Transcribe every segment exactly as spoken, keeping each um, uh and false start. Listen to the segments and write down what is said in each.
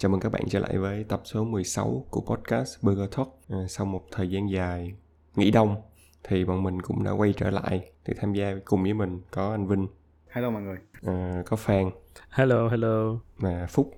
Chào mừng các bạn trở lại với tập số mười sáu của podcast Burger Talk. À, sau một thời gian dài nghỉ đông thì bọn mình cũng đã quay trở lại. Thì tham gia cùng với mình có anh Vinh. Hello mọi người. À, có Phan. Hello, hello. Và Phúc.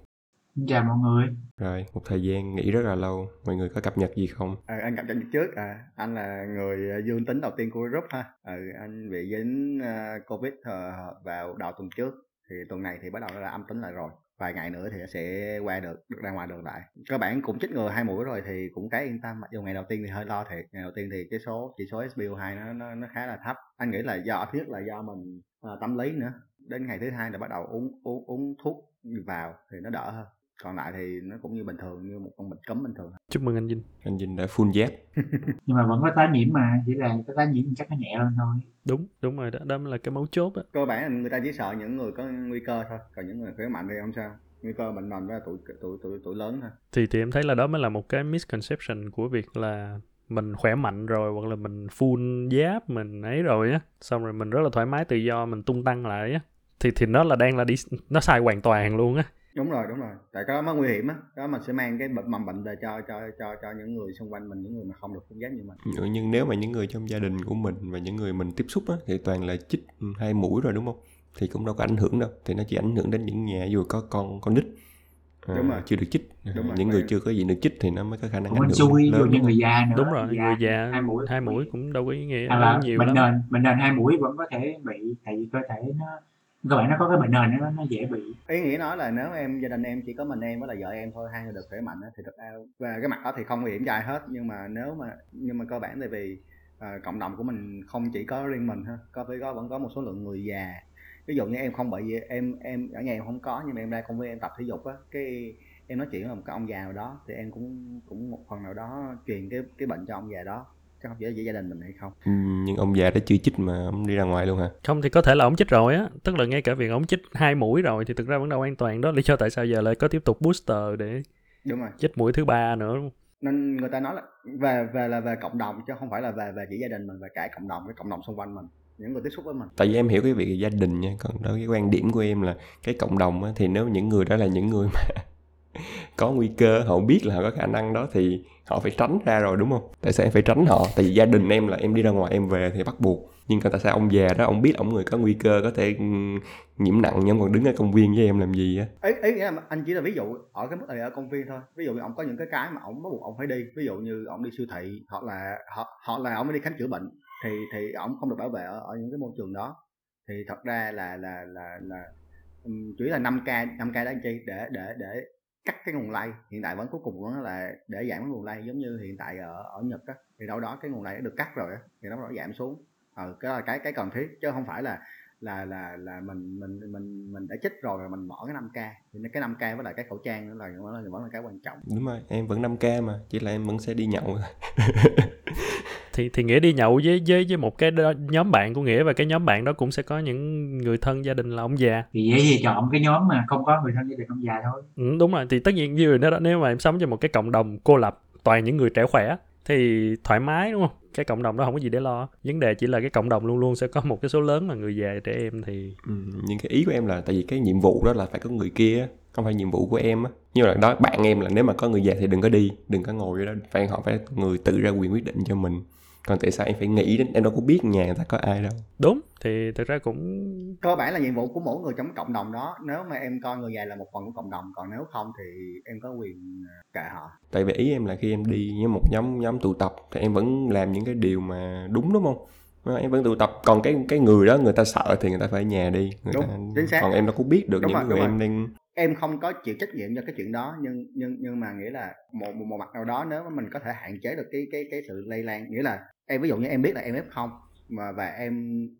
Chào mọi người. Rồi, một thời gian nghỉ rất là lâu. Mọi người có cập nhật gì không? À, anh cập nhật trước. À, anh là người dương tính đầu tiên của group ha. À, anh bị dính uh, Covid uh, vào đầu tuần trước. Thì tuần này thì bắt đầu là âm tính lại rồi. Vài ngày nữa thì sẽ qua được, được ra ngoài đường lại. Cơ bản cũng chích ngừa hai mũi rồi thì cũng cái yên tâm. Mặc dù ngày đầu tiên thì hơi lo thiệt. Ngày đầu tiên thì cái số chỉ số ét pê o hai nó, nó nó khá là thấp. Anh nghĩ là do thứ nhất là do mình à, tâm lý nữa. Đến ngày thứ hai là bắt đầu uống uống uống thuốc vào thì nó đỡ hơn. Còn lại thì nó cũng như bình thường, như một con bệnh cấm bình thường. Chúc mừng anh Vinh. Anh Vinh đã full giáp. Nhưng mà vẫn có tái nhiễm mà, chỉ là cái tái nhiễm chắc nó nhẹ hơn thôi. Đúng, đúng rồi, đó, đó là cái mấu chốt á. Cơ bản là người ta chỉ sợ những người có nguy cơ thôi, còn những người khỏe mạnh thì không sao. Nguy cơ bệnh nền với tuổi tuổi tuổi tuổi lớn thôi. Thì thì em thấy là đó mới là một cái misconception của việc là mình khỏe mạnh rồi hoặc là mình full giáp mình ấy rồi á, xong rồi mình rất là thoải mái tự do, mình tung tăng lại á. Thì thì nó là đang là đi nó sai hoàn toàn luôn á. Đúng rồi, đúng rồi. Tại cái đó mới nguy hiểm á. Đó mình sẽ mang cái mầm bệnh về cho cho cho cho những người xung quanh mình, những người mà không được phun giáp như mình. Nhưng nếu mà những người trong gia đình của mình và những người mình tiếp xúc á thì toàn là chích hai mũi rồi đúng không? Thì cũng đâu có ảnh hưởng đâu. Thì nó chỉ ảnh hưởng đến những nhà vừa có con con nít à, đúng rồi. Chưa được chích. Đúng rồi. Những người chưa có gì được chích thì nó mới có khả năng ảnh hưởng. Xui vô những người già nữa. Đúng rồi, người già, già hai mũi, hai mũi cũng đâu có ý nghĩa à, nhiều bệnh lắm. Bệnh nền, bệnh nền hai mũi vẫn có thể bị, tại vì cơ thể nó các bạn nó có cái bệnh nền nó nó dễ bị. Ý nghĩa nói là nếu em gia đình em chỉ có mình em với là vợ em thôi, hai người được khỏe mạnh thì được ao. Và cái mặt đó thì không nguy hiểm dài hết, nhưng mà nếu mà nhưng mà cơ bản tại vì à, cộng đồng của mình không chỉ có riêng mình ha, có phải có vẫn có một số lượng người già. Ví dụ như em không bởi vì em em ở nhà em không có, nhưng mà em ra công viên em tập thể dục á, cái em nói chuyện với một cái ông già nào đó thì em cũng cũng một phần nào đó truyền cái cái bệnh cho ông già đó. Chắc không dễ với gia đình mình hay không? Ừ, nhưng ông già đã chưa chích mà ông đi ra ngoài luôn hả? Không, thì có thể là ông chích rồi á. Tức là ngay cả việc ông chích hai mũi rồi thì thực ra vẫn đâu an toàn đó. Lý do tại sao giờ lại có tiếp tục booster để đúng rồi. Chích mũi thứ ba nữa. Nên người ta nói là về, về là về cộng đồng chứ không phải là về, về chỉ gia đình mình, về cả cộng đồng, cái cộng đồng xung quanh mình, những người tiếp xúc với mình. Tại vì em hiểu cái việc gia đình nha. Còn đó cái quan điểm của em là cái cộng đồng á, thì nếu những người đó là những người mà có nguy cơ, họ biết là họ có khả năng đó thì họ phải tránh ra rồi đúng không? Tại sao em phải tránh họ? Tại vì gia đình em là em đi ra ngoài em về thì bắt buộc. Nhưng tại sao ông già đó, ông biết ông người có nguy cơ có thể nhiễm nặng nhưng còn đứng ở công viên với em làm gì á? Ý, ý nghĩa là anh chỉ là ví dụ ở cái mức này ở công viên thôi. Ví dụ như ông có những cái cái mà ông bắt buộc ông phải đi. Ví dụ như ông đi siêu thị hoặc là họ họ là ông đi khám chữa bệnh thì thì ông không được bảo vệ ở, ở những cái môi trường đó. Thì thật ra là là là là chỉ là năm ca đó chi để để để cắt cái nguồn lây. Hiện tại vẫn cuối cùng vẫn là để giảm cái nguồn lây, giống như hiện tại ở ở Nhật á thì đâu đó cái nguồn lây đã được cắt rồi á thì nó đã giảm xuống. Ờ, cái là cái cái cần thiết chứ không phải là là là là mình mình mình mình đã chích rồi rồi mình bỏ cái năm ca. Thì cái năm ca với lại cái khẩu trang nữa là vẫn là, vẫn là cái quan trọng. Đúng rồi, em vẫn năm ca mà, chỉ là em vẫn sẽ đi nhậu. thì thì Nghĩa đi nhậu với với với một cái đó, nhóm bạn của Nghĩa và cái nhóm bạn đó cũng sẽ có những người thân gia đình là ông già. Thì dễ gì chọn cái nhóm mà không có người thân gia đình ông già thôi. Ừ, đúng rồi, thì tất nhiên như đó, nếu mà em sống trong một cái cộng đồng cô lập toàn những người trẻ khỏe thì thoải mái đúng không? Cái cộng đồng đó không có gì để lo. Vấn đề chỉ là cái cộng đồng luôn luôn sẽ có một cái số lớn là người già, trẻ em thì ừ, nhưng cái ý của em là tại vì cái nhiệm vụ đó là phải có người kia, không phải nhiệm vụ của em á. Như là đó bạn em là nếu mà có người già thì đừng có đi, đừng có ngồi ở đó, phải họ phải người tự ra quyền quyết định cho mình. Còn tại sao em phải nghĩ đến, em đâu có biết nhà người ta có ai đâu. Đúng, thì thực ra cũng cơ bản là nhiệm vụ của mỗi người trong cộng đồng đó. Nếu mà em coi người già là một phần của cộng đồng, còn nếu không thì em có quyền kệ họ. Tại vì ý em là khi em đi với một nhóm nhóm tụ tập thì em vẫn làm những cái điều mà đúng đúng không? Em vẫn tụ tập, còn cái cái người đó người ta sợ thì người ta phải ở nhà đi. Người đúng, ta... chính xác. Còn em đâu có biết được đúng những rồi, người em đang... Em không có chịu trách nhiệm cho cái chuyện đó, nhưng nhưng nhưng mà nghĩa là một, một một mặt nào đó nếu mà mình có thể hạn chế được cái cái cái sự lây lan, nghĩa là em ví dụ như em biết là em ép không mà và em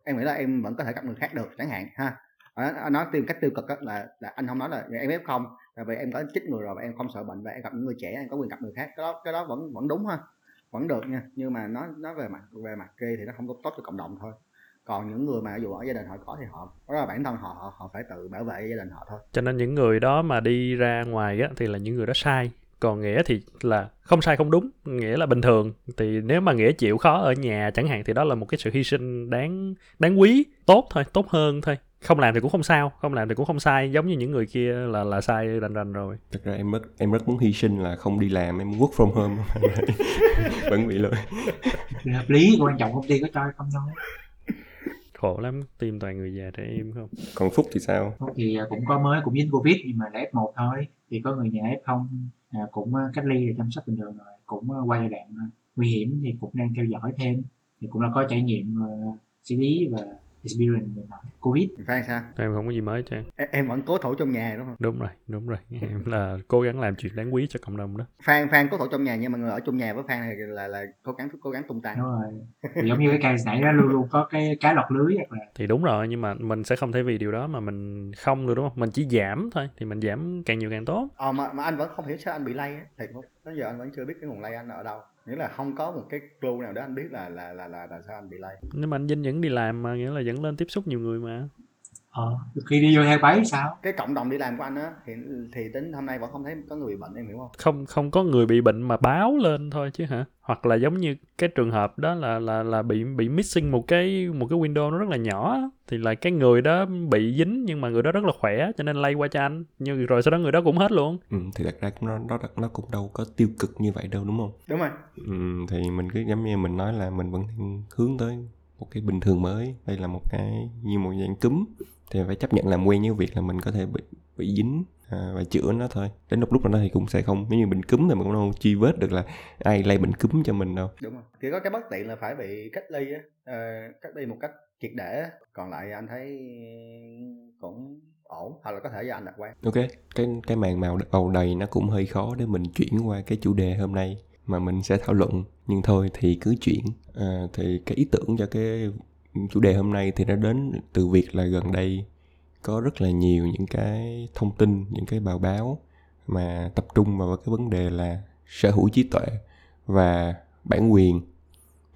em nghĩ là em vẫn có thể gặp người khác được chẳng hạn ha. Nó nói tìm cách tiêu cực là là anh không nói là em ép không là vì em có chích người rồi và em không sợ bệnh và em gặp những người trẻ em có quyền gặp người khác, cái đó cái đó vẫn vẫn đúng ha, vẫn được nha. Nhưng mà nó nó về mặt về mặt kia thì nó không có tốt cho cộng đồng thôi. Còn những người mà dù ở gia đình họ có thì họ đó là bản thân họ, họ phải tự bảo vệ gia đình họ thôi. Cho nên những người đó mà đi ra ngoài á thì là những người đó sai. Còn nghĩa thì là không sai không đúng, nghĩa là bình thường. Thì nếu mà nghĩa chịu khó ở nhà chẳng hạn thì đó là một cái sự hy sinh đáng đáng quý, tốt thôi, tốt hơn thôi. Không làm thì cũng không sao, không làm thì cũng không sai, giống như những người kia là là sai rành rành rồi. Thật ra em rất em rất muốn hy sinh là không đi làm, em work from home vẫn bị lỗi. Hợp lý, quan trọng công ty có cho không đâu. Khổ lắm, tìm toàn người già trẻ em không. Còn Phúc thì sao? Phúc thì cũng có mới, cũng dính Covid nhưng mà là ép một thôi. Thì có người nhà ép không à, cũng cách ly và chăm sóc bình thường rồi, cũng qua giai đoạn nguy hiểm thì cũng đang theo dõi thêm. Thì cũng là có trải nghiệm xử lý và experience về Covid. Phan sao? Em không có gì mới chứ. Em, em vẫn cố thủ trong nhà đúng không? Đúng rồi, đúng rồi. Em là cố gắng làm chuyện đáng quý cho cộng đồng đó. Phan Phan cố thủ trong nhà nhưng mà người ở trong nhà với Phan thì là là cố gắng cố gắng tung tăng. Đúng rồi. Giống như cái cây nãy đó luôn luôn có cái cá lọt lưới hoặc là. Thì đúng rồi, nhưng mà mình sẽ không thể vì điều đó mà mình không được đúng không? Mình chỉ giảm thôi, thì mình giảm càng nhiều càng tốt. Ờ mà mà anh vẫn không hiểu sao anh bị lây á, thiệt không? Tới giờ anh vẫn chưa biết cái nguồn lây anh ở đâu. Nghĩa là không có một cái clue nào đó anh biết là là là là, là sao anh bị lây. Nếu mà anh Vinh vẫn đi làm mà nghĩa là vẫn lên tiếp xúc nhiều người mà. Ờ, khi đi vô theo bấy sao? Cái cộng đồng đi làm của anh á thì thì đến hôm nay vẫn không thấy có người bị bệnh, em hiểu không? Không không có người bị bệnh mà báo lên thôi chứ hả? Hoặc là giống như cái trường hợp đó là là là bị bị missing một cái một cái window nó rất là nhỏ, thì là cái người đó bị dính nhưng mà người đó rất là khỏe cho nên lây qua cho anh, nhưng rồi sau đó người đó cũng hết luôn. Ừ, thì thật ra nó nó nó cũng đâu có tiêu cực như vậy đâu đúng không? Đúng rồi. Ừ, thì mình cứ giống như mình nói là mình vẫn hướng tới một cái bình thường mới, đây là một cái như một dạng cúm thì phải chấp nhận làm quen với việc là mình có thể bị bị dính à, và chữa nó thôi. Đến một lúc nào đó thì cũng sẽ không, nếu như bệnh cúm thì mình cũng đâu truy vết được là ai lây bệnh cúm cho mình đâu. Đúng rồi, chỉ có cái bất tiện là phải bị cách ly á, à, cách ly một cách triệt để, còn lại anh thấy cũng ổn, hoặc là có thể do anh đặt quan. Ok, cái cái màn màu đầu đầy nó cũng hơi khó để mình chuyển qua cái chủ đề hôm nay mà mình sẽ thảo luận, nhưng thôi thì cứ chuyển. À, thì cái ý tưởng cho cái chủ đề hôm nay thì nó đến từ việc là gần đây có rất là nhiều những cái thông tin, những cái bài báo mà tập trung vào cái vấn đề là sở hữu trí tuệ và bản quyền.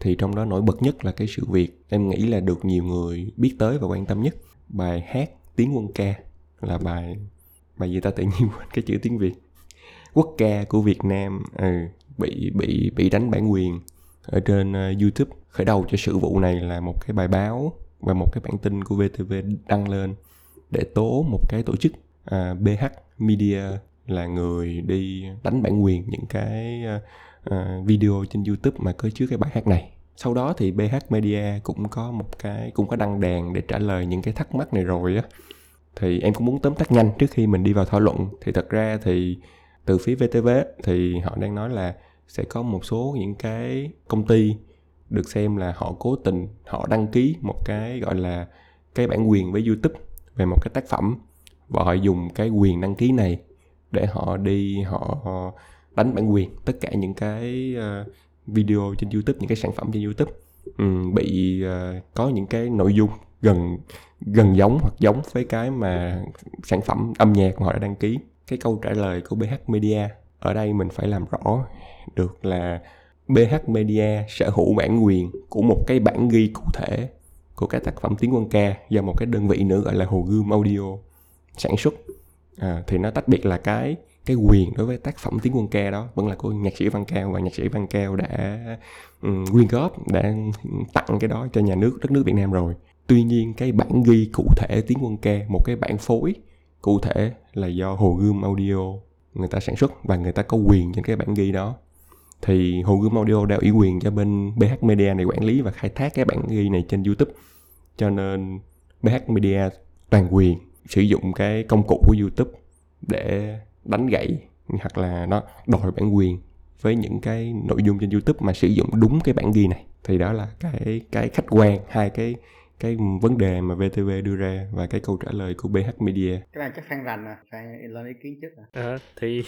Thì trong đó nổi bật nhất là cái sự việc em nghĩ là được nhiều người biết tới và quan tâm nhất, bài hát Tiến Quân Ca, là bài bài gì ta tự nhiên quên cái chữ tiếng Việt, Quốc ca của Việt Nam, ừ, bị bị bị đánh bản quyền ở trên uh, YouTube. Khởi đầu cho sự vụ này là một cái bài báo và một cái bản tin của vê tê vê đăng lên để tố một cái tổ chức uh, bê hát Media là người đi đánh bản quyền những cái uh, uh, video trên YouTube mà có chứa cái bài hát này. Sau đó thì bê hát Media cũng có một cái cũng có đăng đàn để trả lời những cái thắc mắc này rồi á. Thì em cũng muốn tóm tắt nhanh trước khi mình đi vào thảo luận. Thì thật ra thì từ phía vê tê vê thì họ đang nói là sẽ có một số những cái công ty được xem là họ cố tình họ đăng ký một cái gọi là cái bản quyền với YouTube về một cái tác phẩm, và họ dùng cái quyền đăng ký này để họ đi họ đánh bản quyền tất cả những cái video trên YouTube, những cái sản phẩm trên YouTube ừ, bị có những cái nội dung gần gần giống hoặc giống với cái mà sản phẩm âm nhạc mà họ đã đăng ký. Cái câu trả lời của bê hát Media ở đây mình phải làm rõ được là bê hát Media sở hữu bản quyền của một cái bản ghi cụ thể của cái tác phẩm Tiến Quân Ca do một cái đơn vị nữa gọi là Hồ Gươm Audio sản xuất. À, thì nó tách biệt là cái cái quyền đối với tác phẩm Tiến Quân Ca đó vẫn là của nhạc sĩ Văn Cao, và nhạc sĩ Văn Cao đã um, quyên góp, đã tặng cái đó cho nhà nước, đất nước Việt Nam rồi. Tuy nhiên cái bản ghi cụ thể Tiến Quân Ca, một cái bản phối cụ thể là do Hồ Gươm Audio người ta sản xuất và người ta có quyền trên cái bản ghi đó. Thì Hồ Gươm Audio đã ủy quyền cho bên bê hát Media này quản lý và khai thác cái bản ghi này trên YouTube. Cho nên bê hát Media toàn quyền sử dụng cái công cụ của YouTube để đánh gãy hoặc là nó đòi bản quyền với những cái nội dung trên YouTube mà sử dụng đúng cái bản ghi này. Thì đó là cái cái khách quan, hai cái cái vấn đề mà vê tê vê đưa ra và cái câu trả lời của bê hát Media. Cái này chắc Phan rành à, Phan lên ý kiến trước à. Ờ, thì,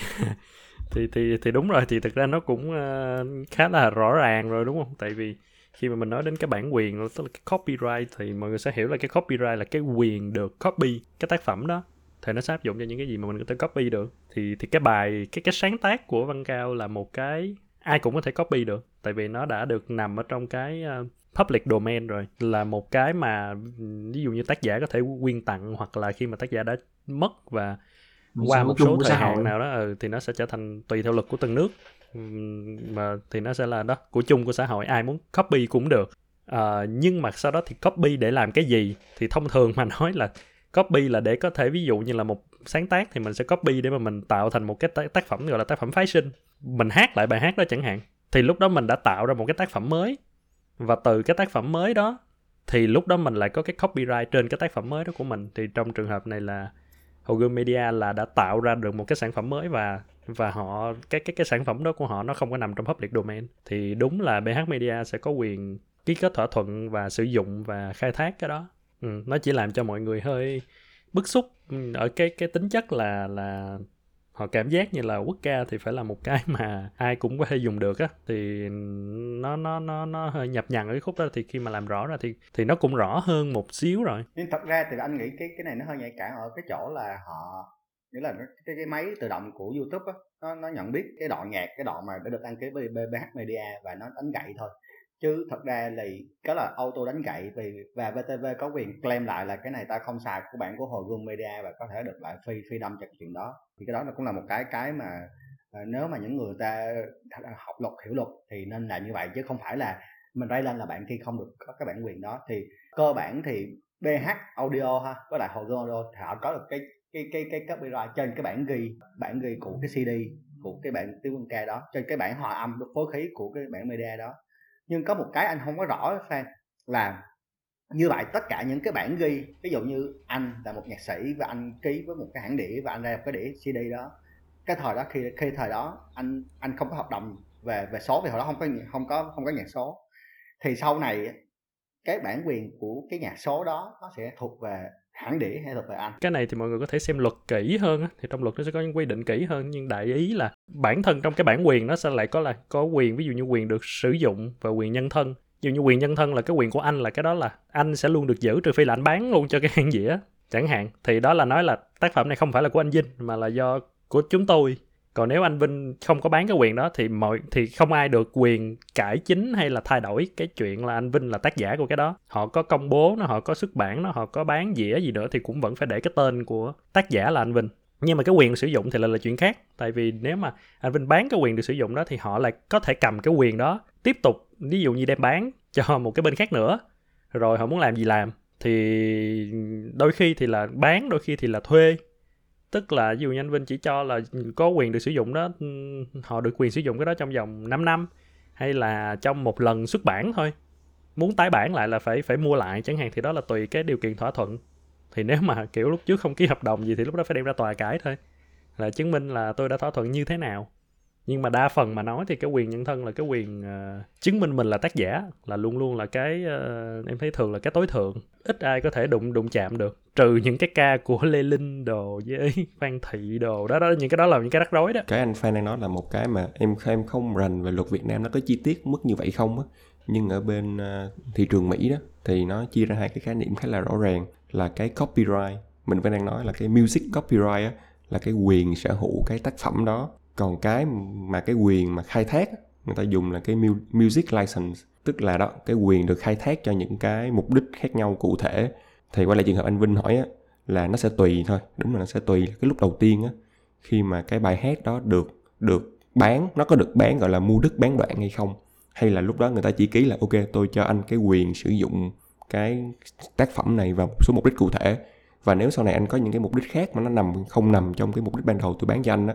thì, thì, thì đúng rồi, thì thực ra nó cũng uh, khá là rõ ràng rồi đúng không? Tại vì khi mà mình nói đến cái bản quyền, tức là cái copyright, thì mọi người sẽ hiểu là cái copyright là cái quyền được copy cái tác phẩm đó. Thì nó sẽ áp dụng cho những cái gì mà mình có thể copy được. Thì, thì cái bài, cái, cái sáng tác của Văn Cao là một cái ai cũng có thể copy được. Tại vì nó đã được nằm ở trong cái Uh, public domain rồi, là một cái mà ví dụ như tác giả có thể quyên tặng, hoặc là khi mà tác giả đã mất và qua một số thời hạn nào đó ừ, thì nó sẽ trở thành tùy theo luật của từng nước, mà thì nó sẽ là đó của chung của xã hội, ai muốn copy cũng được. À, nhưng mà sau đó thì copy để làm cái gì, thì thông thường mà nói là copy là để có thể ví dụ như là một sáng tác thì mình sẽ copy để mà mình tạo thành một cái tác phẩm gọi là tác phẩm phái sinh, mình hát lại bài hát đó chẳng hạn, thì lúc đó mình đã tạo ra một cái tác phẩm mới, và từ cái tác phẩm mới đó thì lúc đó mình lại có cái copyright trên cái tác phẩm mới đó của mình. Thì trong trường hợp này là Hồ Gươm Media là đã tạo ra được một cái sản phẩm mới, và và họ cái cái cái sản phẩm đó của họ nó không có nằm trong public domain, thì đúng là bê hát Media sẽ có quyền ký kết thỏa thuận và sử dụng và khai thác cái đó. Ừ, nó chỉ làm cho mọi người hơi bức xúc ở cái cái tính chất là là họ cảm giác như là quốc ca thì phải là một cái mà ai cũng có thể dùng được á, thì nó nó nó nó hơi nhập nhằng ở cái khúc đó. Thì khi mà làm rõ ra thì thì nó cũng rõ hơn một xíu rồi. Nhưng thật ra thì anh nghĩ cái cái này nó hơi nhạy cảm ở cái chỗ là họ, nghĩa là cái cái máy tự động của YouTube á, nó nó nhận biết cái đoạn nhạc, cái đoạn mà đã được đăng ký với bê hát Media và nó đánh gậy thôi. Chứ thật ra là cái là auto đánh gậy, vì và vê tê vê có quyền claim lại là cái này ta không xài của bản của Hồ Gươm Media và có thể được lại free freedom cho chuyện đó. Thì cái đó nó cũng là một cái cái mà nếu mà những người ta học luật hiểu luật thì nên là như vậy, chứ không phải là mình rây lên là bạn kia không được có cái bản quyền đó. Thì cơ bản thì bê hát Audio ha, với lại Hồ Gươm Audio thì họ có được cái cái cái cái copyright trên cái bản ghi bản ghi của cái xê đê của cái bản Tiến Quân Ca đó, trên cái bản hòa âm phối khí của cái bản media đó. Nhưng có một cái anh không có rõ Phan, là như vậy tất cả những cái bản ghi, ví dụ như anh là một nhạc sĩ và anh ký với một cái hãng đĩa và anh ra một cái đĩa xê đê đó, cái thời đó khi khi thời đó anh anh không có hợp đồng về về số, vì hồi đó không có không có không có nhạc số, thì sau này cái bản quyền của cái nhạc số đó nó sẽ thuộc về hãng đĩa hay thuộc về anh. Cái này thì mọi người có thể xem luật kỹ hơn, thì trong luật nó sẽ có những quy định kỹ hơn, nhưng đại ý là bản thân trong cái bản quyền nó sẽ lại có là có quyền, ví dụ như quyền được sử dụng và quyền nhân thân. Ví dụ như quyền nhân thân là cái quyền của anh, là cái đó là anh sẽ luôn được giữ trừ phi là anh bán luôn cho cái hãng dĩa chẳng hạn, thì đó là nói là tác phẩm này không phải là của anh Vinh mà là do của chúng tôi. Còn nếu anh Vinh không có bán cái quyền đó thì mọi thì không ai được quyền cải chính hay là thay đổi cái chuyện là anh Vinh là tác giả của cái đó. Họ có công bố nó, họ có xuất bản nó, họ có bán dĩa gì nữa thì cũng vẫn phải để cái tên của tác giả là anh Vinh. Nhưng mà cái quyền sử dụng thì là, là chuyện khác. Tại vì nếu mà anh Vinh bán cái quyền được sử dụng đó thì họ lại có thể cầm cái quyền đó tiếp tục, ví dụ như đem bán cho một cái bên khác nữa, rồi họ muốn làm gì làm. Thì đôi khi thì là bán, đôi khi thì là thuê. Tức là ví dụ như anh Vinh chỉ cho là có quyền được sử dụng đó, họ được quyền sử dụng cái đó trong vòng năm năm hay là trong một lần xuất bản thôi, muốn tái bản lại là phải phải mua lại chẳng hạn, thì đó là tùy cái điều kiện thỏa thuận. Thì nếu mà kiểu lúc trước không ký hợp đồng gì thì lúc đó phải đem ra tòa cãi thôi, là chứng minh là tôi đã thỏa thuận như thế nào. Nhưng mà đa phần mà nói thì cái quyền nhân thân là cái quyền uh, chứng minh mình là tác giả, là luôn luôn là cái uh, em thấy thường là cái tối thượng, ít ai có thể đụng đụng chạm được, trừ những cái ca của Lê Linh đồ với Phan Thị đồ đó, đó những cái đó là những cái rắc rối đó. Cái anh Phan đang nói là một cái mà em em không rành về luật Việt Nam nó có chi tiết mức như vậy không á, nhưng ở bên uh, thị trường Mỹ đó thì nó chia ra hai cái khái niệm khá là rõ ràng, là cái copyright mình vẫn đang nói là cái music copyright á, là cái quyền sở hữu cái tác phẩm đó. Còn cái mà cái quyền mà khai thác người ta dùng là cái music license, tức là đó cái quyền được khai thác cho những cái mục đích khác nhau cụ thể. Thì quay lại trường hợp anh Vinh hỏi á, là nó sẽ tùy thôi, đúng là nó sẽ tùy cái lúc đầu tiên á, khi mà cái bài hát đó được được bán, nó có được bán gọi là mua đứt bán đoạn hay không, hay là lúc đó người ta chỉ ký là ok tôi cho anh cái quyền sử dụng cái tác phẩm này vào một số mục đích cụ thể, và nếu sau này anh có những cái mục đích khác mà nó nằm không nằm trong cái mục đích ban đầu tôi bán cho anh á,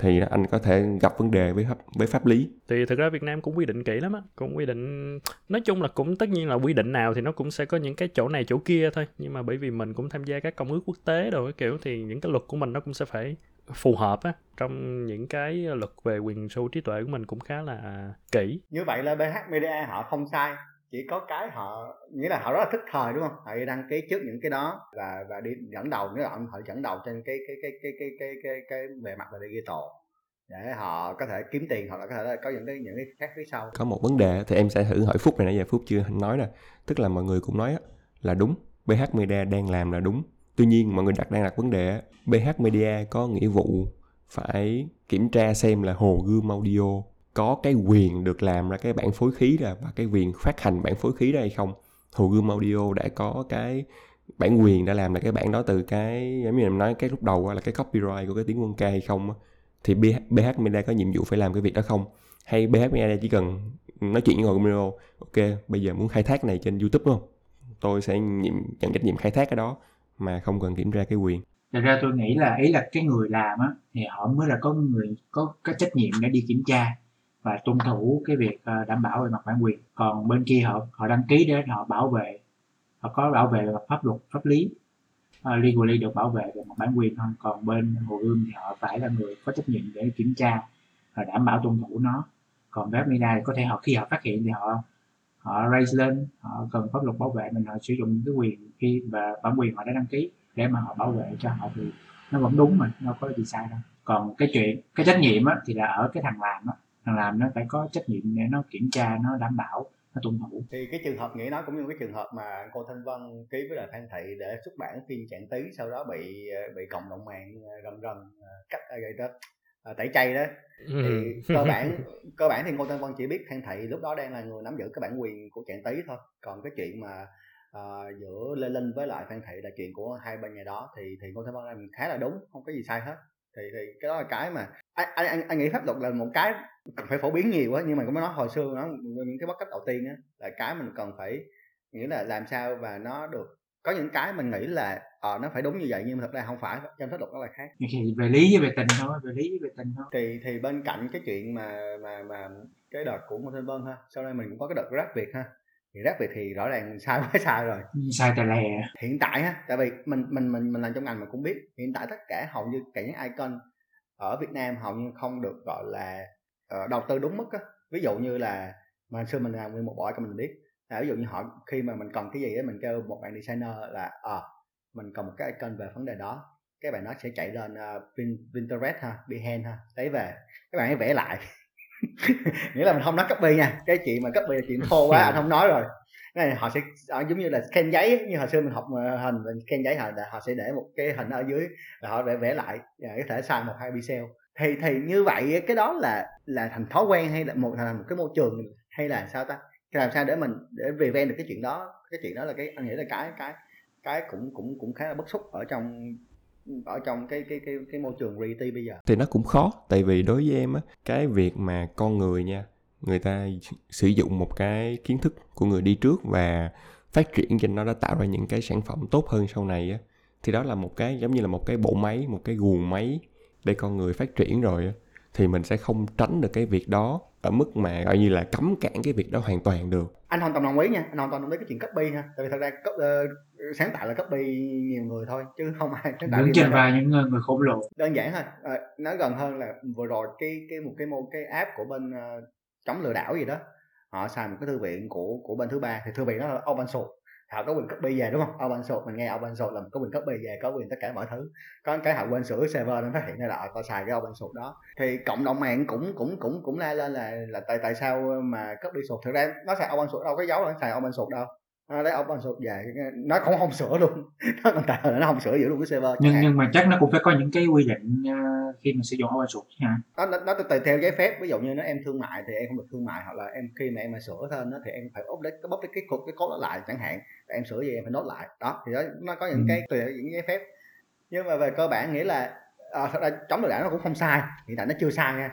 thì anh có thể gặp vấn đề với với pháp lý. Thì thực ra Việt Nam cũng quy định kỹ lắm á, cũng quy định, nói chung là cũng tất nhiên là quy định nào thì nó cũng sẽ có những cái chỗ này chỗ kia thôi, nhưng mà bởi vì mình cũng tham gia các công ước quốc tế đồ cái kiểu thì những cái luật của mình nó cũng sẽ phải phù hợp á. Trong những cái luật về quyền sở hữu trí tuệ của mình cũng khá là kỹ. Như vậy là bê hát Media họ không sai, chỉ có cái họ nghĩa là họ rất là thức thời, đúng không? Họ đăng ký trước những cái đó và và đi dẫn đầu, nghĩa là họ dẫn đầu trên cái cái cái cái cái cái cái, cái về mặt là digital để họ có thể kiếm tiền, hoặc là có thể là có những cái những cái khác phía sau. Có một vấn đề thì em sẽ thử hỏi Phúc này, nãy giờ Phúc chưa nói nè, tức là mọi người cũng nói là đúng, bê hát Media đang làm là đúng. Tuy nhiên mọi người đặt đang đặt vấn đề bê hát Media có nghĩa vụ phải kiểm tra xem là Hồ Gươm Audio có cái quyền được làm ra cái bản phối khí ra và cái quyền phát hành bản phối khí ra hay không. Hồ Gươm Audio đã có cái bản quyền đã làm là cái bản đó từ cái, giống như mình nói cái lúc đầu là cái copyright của cái Tiến Quân Ca hay không, thì bê hát Media có nhiệm vụ phải làm cái việc đó không, hay bê hát Media chỉ cần nói chuyện với người Miro, ok bây giờ muốn khai thác này trên YouTube đúng không, tôi sẽ nhiệm, nhận trách nhiệm khai thác cái đó mà không cần kiểm tra cái quyền. Thật ra tôi nghĩ là ý là cái người làm á thì họ mới là có người có cái trách nhiệm để đi kiểm tra và tuân thủ cái việc đảm bảo về mặt bản quyền, còn bên kia họ họ đăng ký để họ bảo vệ, họ có bảo vệ về mặt pháp luật pháp lý, uh, legally được bảo vệ về mặt bản quyền thôi, còn bên Hồ Gươm thì họ phải là người có trách nhiệm để kiểm tra và đảm bảo tuân thủ nó. Còn bê hát Media có thể họ khi họ phát hiện thì họ họ raise lên, họ cần pháp luật bảo vệ mình, họ sử dụng những cái quyền khi và bản quyền họ đã đăng ký để mà họ bảo vệ cho họ thì nó vẫn đúng mà, nó có gì sai đâu. Còn cái chuyện cái trách nhiệm á thì là ở cái thằng làm á, thằng làm nó phải có trách nhiệm để nó kiểm tra, nó đảm bảo, nó tuân thủ. Thì cái trường hợp nghĩa nói cũng như cái trường hợp mà cô Thanh Vân ký với lại Phan Thị để xuất bản phim Trạng Tí, sau đó bị bị cộng đồng mạng rầm rầm cách gây đó tẩy chay đó, thì cơ bản cơ bản thì cô Thanh Vân chỉ biết Phan Thị lúc đó đang là người nắm giữ cái bản quyền của Trạng Tí thôi, còn cái chuyện mà Uh, giữa Lê Linh với lại Phan Thị là chuyện của hai bên nhà đó, thì thì cô Thanh Vân làm khá là đúng, không có gì sai hết. Thì thì cái đó là cái mà anh anh anh nghĩ pháp luật là một cái cần phải phổ biến nhiều quá, nhưng mà cũng nói hồi xưa đó, những cái bất cập đầu tiên á là cái mình cần phải nghĩa là làm sao và nó được, có những cái mình nghĩ là ờ, nó phải đúng như vậy nhưng mà thật ra không phải, trong pháp luật nó là khác. Thì về lý với về tình thôi, về lý với về tình thôi. Thì thì bên cạnh cái chuyện mà mà mà cái đợt của cô Thanh Vân ha, sau đây mình cũng có cái đợt Rap Việt ha. Thì Rap Việt thì rõ ràng sai quá sai rồi, sai tè lè hiện tại á, tại vì mình mình mình mình làm trong ngành mình cũng biết hiện tại tất cả hầu như cả những icon ở Việt Nam hầu như không được gọi là uh, đầu tư đúng mức á. Ví dụ như là mà xưa mình làm nguyên một bộ icon mình biết là ví dụ như họ khi mà mình cần cái gì đó mình kêu một bạn designer là ờ à, mình cần một cái icon về vấn đề đó, các bạn nó sẽ chạy lên uh, Pinterest ha, Behance ha, lấy về các bạn ấy vẽ lại. Nghĩa là mình không nói copy nha, cái chuyện mà copy là chuyện thô quá anh không nói rồi. Cái này họ sẽ giống như là scan giấy, như hồi xưa mình học hình mình scan giấy họ họ sẽ để một cái hình ở dưới là họ vẽ vẽ lại, có thể sai một hai pixel. Thì thì như vậy cái đó là là thành thói quen hay là một thành một cái môi trường hay là sao ta? Làm sao để mình để prevent được cái chuyện đó? Cái chuyện đó là cái anh nghĩ là cái cái cái cũng cũng cũng khá là bức xúc ở trong ở trong cái cái cái cái môi trường reality bây giờ. Thì nó cũng khó, tại vì đối với em á, cái việc mà con người nha, người ta sử dụng một cái kiến thức của người đi trước và phát triển trên nó đã tạo ra những cái sản phẩm tốt hơn sau này á, thì đó là một cái giống như là một cái bộ máy, một cái guồng máy để con người phát triển rồi á, thì mình sẽ không tránh được cái việc đó ở mức mà gọi như là cấm cản cái việc đó hoàn toàn được. Anh hoàn toàn đồng ý nha, anh hoàn toàn đồng ý cái chuyện copy nha, tại vì thật ra uh, sáng tạo là copy nhiều người thôi chứ không ai sáng tạo. Đứng trên vai những người, người khổng lồ. Đơn giản thôi, à, nói gần hơn là vừa rồi cái cái một cái một cái app của bên uh, chống lừa đảo gì đó, họ xài một cái thư viện của của bên thứ ba, thì thư viện đó là open source, họ có quyền copy về đúng không? Open source mình nghe open source là mình có quyền copy về, có quyền tất cả mọi thứ. Có cái họ quên sửa server nên phát hiện ra là họ xài cái open source đó. Thì cộng đồng mạng cũng cũng cũng cũng la lên là là tại tại sao mà copy source, thực ra nó xài open source đâu có giấu là nó xài open source đâu. Nó lấy open source về nó cũng không sửa luôn. Nó còn tạo là nó không sửa giữ luôn cái server. Nhưng nhưng mà chắc nó cũng phải có những cái quy định khi mình sử dụng open source chứ hả? Nó nó, nó tùy theo giấy phép, ví dụ như nó em thương mại thì em không được thương mại, hoặc là em khi mà em mà sửa thêm nó thì em phải update cái bóp cái cái code cái code đó lại chẳng hạn. Em sửa gì em phải nốt lại đó, thì đó, nó có những cái tùy những giấy phép, nhưng mà về cơ bản nghĩa là à, thật ra chống lừa đảo nó cũng không sai, hiện tại nó chưa sai nha,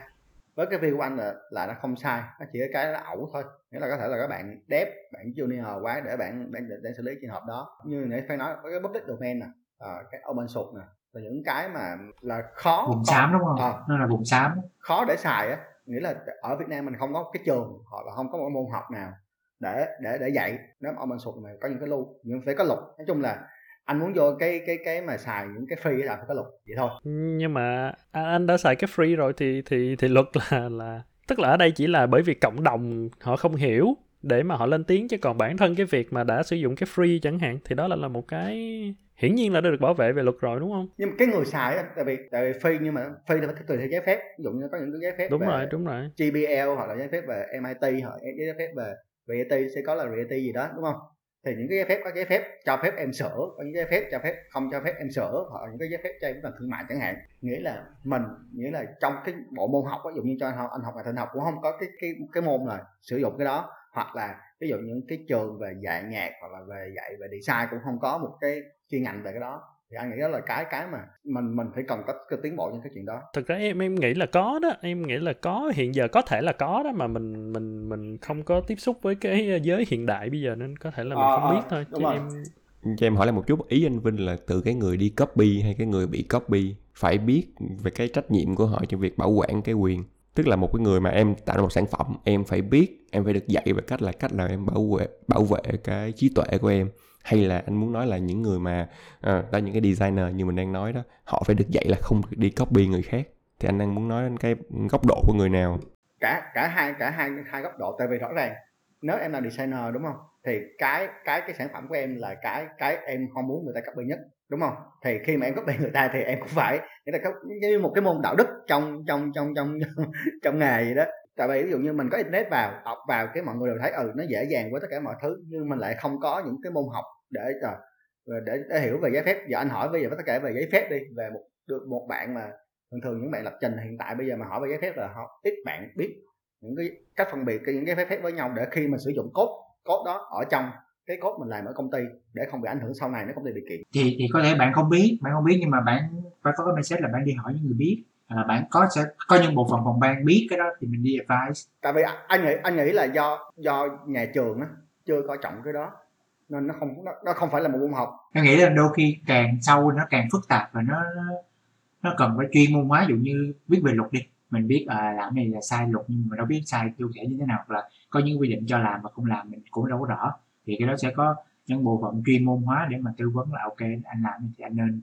với cái view của anh là, là nó không sai, nó chỉ cái nó ẩu thôi, nghĩa là có thể là các bạn dev bạn junior quá để bạn để, để xử lý trường hợp đó. Như nãy phải nói với cái public domain nè, à, cái open source nè là những cái mà là khó vùng xám đúng không? À, nó là vùng xám khó để xài á, nghĩa là ở Việt Nam mình không có cái trường hoặc là không có một môn học nào để để để dạy nếu open source mà có những cái lưu, nhưng phải có luật. Nói chung là anh muốn vô cái cái cái mà xài những cái free là phải có luật vậy thôi. Nhưng mà anh đã xài cái free rồi thì thì thì luật là là tức là ở đây chỉ là bởi vì cộng đồng họ không hiểu để mà họ lên tiếng, chứ còn bản thân cái việc mà đã sử dụng cái free chẳng hạn thì đó là là một cái hiển nhiên là đã được bảo vệ về luật rồi đúng không? Nhưng mà cái người xài tại vì tại vì free, nhưng mà free thì phải tùy theo giấy phép, ví dụ như có những cái giấy phép đúng rồi đúng rồi giê pê lờ hoặc là giấy phép về em ai ti hoặc giấy phép về vê tê sẽ có là vê tê gì đó đúng không? Thì những cái giấy phép có giấy phép cho phép em sửa, có những giấy phép cho phép không cho phép em sửa, hoặc những cái giấy phép cho em làm thương mại chẳng hạn. Nghĩa là mình nghĩa là trong cái bộ môn học, ví dụ như cho anh học, anh học ngành tin học cũng không có cái cái cái môn là sử dụng cái đó, hoặc là ví dụ những cái trường về dạy nhạc hoặc là về dạy về design cũng không có một cái chuyên ngành về cái đó, thì anh nghĩ đó là cái cái mà mình mình phải cần có, có tiến bộ trong cái chuyện đó. Thực ra em em nghĩ là có đó, em nghĩ là có, hiện giờ có thể là có đó mà mình mình mình không có tiếp xúc với cái giới hiện đại bây giờ nên có thể là mình à, không à, biết thôi. Chứ rồi. em Cho em hỏi lại một chút, ý anh Vinh là từ cái người đi copy hay cái người bị copy phải biết về cái trách nhiệm của họ trong việc bảo quản cái quyền. Tức là một cái người mà em tạo ra một sản phẩm, em phải biết, em phải được dạy về cách là cách là em bảo vệ, bảo vệ cái trí tuệ của em. Hay là anh muốn nói là những người mà à, đó, những cái designer như mình đang nói đó, họ phải được dạy là không đi copy người khác. Thì anh đang muốn nói đến cái góc độ của người nào? Cả cả hai cả hai hai góc độ, tại vì rõ ràng nếu em là designer đúng không? Thì cái cái cái sản phẩm của em là cái cái em không muốn người ta copy nhất, đúng không? Thì khi mà em copy người ta thì em cũng phải người ta như một cái môn đạo đức trong trong trong trong trong nghề vậy đó. Tại vì ví dụ như mình có internet vào, học vào cái mọi người đều thấy ừ nó dễ dàng với tất cả mọi thứ, nhưng mình lại không có những cái môn học để để, để hiểu về giấy phép. Giờ anh hỏi bây giờ tất cả về giấy phép đi, về một được một bạn mà thường thường những bạn lập trình hiện tại bây giờ mà hỏi về giấy phép là họ ít bạn biết những cái cách phân biệt những cái giấy phép với nhau để khi mà sử dụng code code đó ở trong cái code mình làm ở công ty để không bị ảnh hưởng sau này nếu công ty bị kiện. Thì thì có thể bạn không biết, bạn không biết nhưng mà bạn phải có cái mindset là bạn đi hỏi những người biết, là bạn có sẽ có những bộ phận phòng ban biết cái đó thì mình đi advice. Tại vì anh nghĩ anh nghĩ là do do nhà trường á chưa coi trọng cái đó nên nó không nó, nó không phải là một môn học. Anh nghĩ là đôi khi càng sâu nó càng phức tạp và nó nó cần phải chuyên môn hóa. Ví dụ như biết về luật đi, mình biết à, làm này là sai luật nhưng mà đâu biết sai cụ thể như thế nào, hoặc là có những quy định cho làm và không làm mình cũng đâu có rõ, thì cái đó sẽ có những bộ phận chuyên môn hóa để mà tư vấn là ok anh làm thì anh nên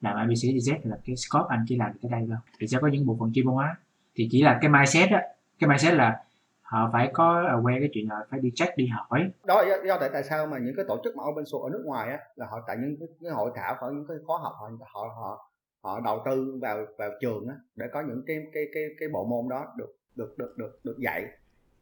làm a bê xê đê zét, là cái scope anh chỉ làm được tới đây thôi, thì sẽ có những bộ phận chuyên môn hóa. Thì chỉ là cái mindset á, cái mindset là họ phải có aware cái chuyện là phải đi check đi hỏi. Đó do, do tại tại sao mà những cái tổ chức mà open source ở nước ngoài á là họ tại những cái hội thảo hoặc những cái khóa học họ họ họ họ đầu tư vào vào trường á để có những cái cái cái cái bộ môn đó được được được được được dạy.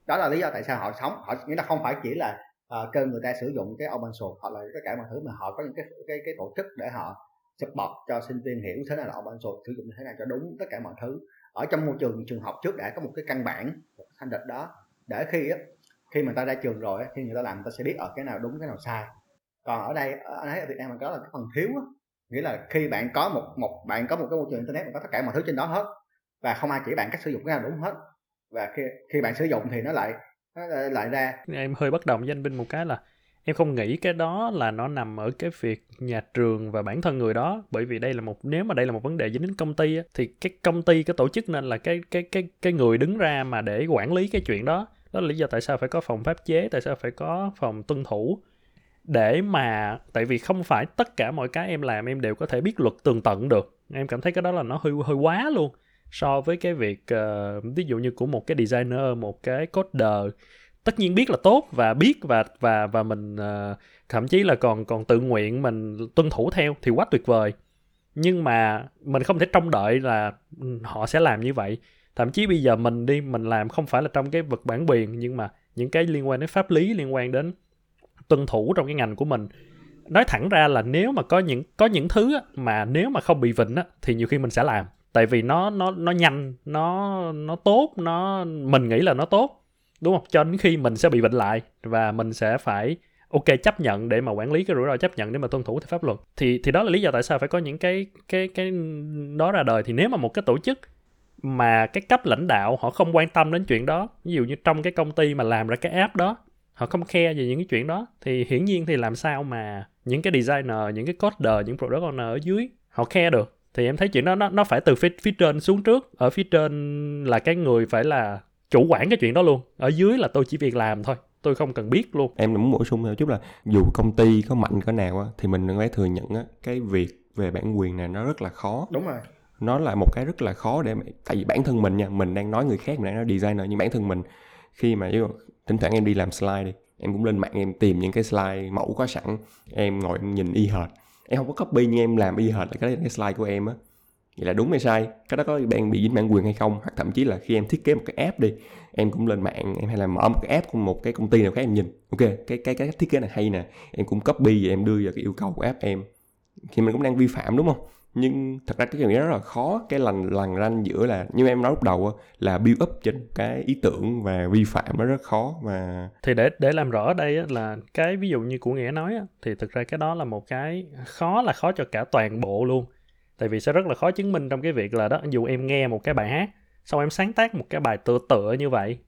Đó là lý do tại sao họ sống, họ nghĩa là không phải chỉ là uh, kêu người ta sử dụng cái open source hoặc là tất cả mọi thứ, mà họ có những cái cái cái tổ chức để họ support cho sinh viên hiểu thế nào là open source, sử dụng thế nào cho đúng tất cả mọi thứ. Ở trong môi trường trường học trước đã có một cái căn bản, một cái thanh địch đó để khi á khi mà ta ra trường rồi á, khi người ta làm người ta sẽ biết ở cái nào đúng cái nào sai. Còn ở đây ở, ở Việt Nam mình có là cái phần thiếu á, nghĩa là khi bạn có một một bạn có một cái môi trường internet mà có tất cả mọi thứ trên đó hết và không ai chỉ bạn cách sử dụng cái nào đúng hết, và khi khi bạn sử dụng thì nó lại nó lại ra. Em hơi bất đồng với anh Vinh một cái là em không nghĩ cái đó là nó nằm ở cái việc nhà trường và bản thân người đó, bởi vì đây là một nếu mà đây là một vấn đề dính đến công ty á, thì cái công ty cái tổ chức nên là cái cái cái cái người đứng ra mà để quản lý cái chuyện đó. Đó là lý do tại sao phải có phòng pháp chế, tại sao phải có phòng tuân thủ, để mà tại vì không phải tất cả mọi cái em làm em đều có thể biết luật tường tận được. Em cảm thấy cái đó là nó hơi hơi quá luôn so với cái việc uh, ví dụ như của một cái designer, một cái coder. Tất nhiên biết là tốt và biết và và và mình uh, thậm chí là còn còn tự nguyện mình tuân thủ theo thì quá tuyệt vời, nhưng mà mình không thể trông đợi là họ sẽ làm như vậy. Thậm chí bây giờ mình đi mình làm không phải là trong cái vực bản quyền, nhưng mà những cái liên quan đến pháp lý, liên quan đến tuân thủ trong cái ngành của mình, nói thẳng ra là nếu mà có những có những thứ mà nếu mà không bị vịnh á, thì nhiều khi mình sẽ làm, tại vì nó nó nó nhanh, nó nó tốt, nó mình nghĩ là nó tốt, đúng không? Cho đến khi mình sẽ bị vịnh lại và mình sẽ phải ok chấp nhận để mà quản lý cái rủi ro, chấp nhận để mà tuân thủ theo pháp luật. Thì thì đó là lý do tại sao phải có những cái cái cái đó ra đời. Thì nếu mà một cái tổ chức mà cái cấp lãnh đạo họ không quan tâm đến chuyện đó, ví dụ như trong cái công ty mà làm ra cái app đó, họ không care về những cái chuyện đó, thì hiển nhiên thì làm sao mà những cái designer, những cái coder, những product owner ở dưới họ care được. Thì em thấy chuyện đó nó, nó phải từ phía, phía trên xuống trước. Ở phía trên là cái người phải là chủ quản cái chuyện đó luôn, ở dưới là tôi chỉ việc làm thôi, tôi không cần biết luôn. Em muốn bổ sung một chút là dù công ty có mạnh cỡ nào á, thì mình cũng phải thừa nhận á, cái việc về bản quyền này nó rất là khó. Đúng rồi, nó là một cái rất là khó để, tại vì bản thân mình nha, mình đang nói người khác, mình đang nói designer, nhưng bản thân mình khi mà thỉnh thoảng em đi làm slide đi, em cũng lên mạng em tìm những cái slide mẫu có sẵn, em ngồi em nhìn y hệt, em không có copy nhưng em làm y hệt là cái, cái slide của em á. Vậy là đúng hay sai? Cái đó có bạn bị dính bản quyền hay không? Hoặc thậm chí là khi em thiết kế một cái app đi, em cũng lên mạng em hay là mở một cái app của một cái công ty nào khác em nhìn, ok cái cái cái thiết kế này hay nè, em cũng copy và em đưa vào cái yêu cầu của app em, thì mình cũng đang vi phạm, đúng không? Nhưng thật ra cái này rất là khó, cái lằn lằn ranh giữa là, như em nói lúc đầu là build up trên cái ý tưởng và vi phạm nó rất khó. Và thì để để làm rõ ở đây là cái ví dụ như của Nghĩa nói thì thực ra cái đó là một cái khó, là khó cho cả toàn bộ luôn, tại vì sẽ rất là khó chứng minh trong cái việc là đó, dù em nghe một cái bài hát xong em sáng tác một cái bài tựa tựa như vậy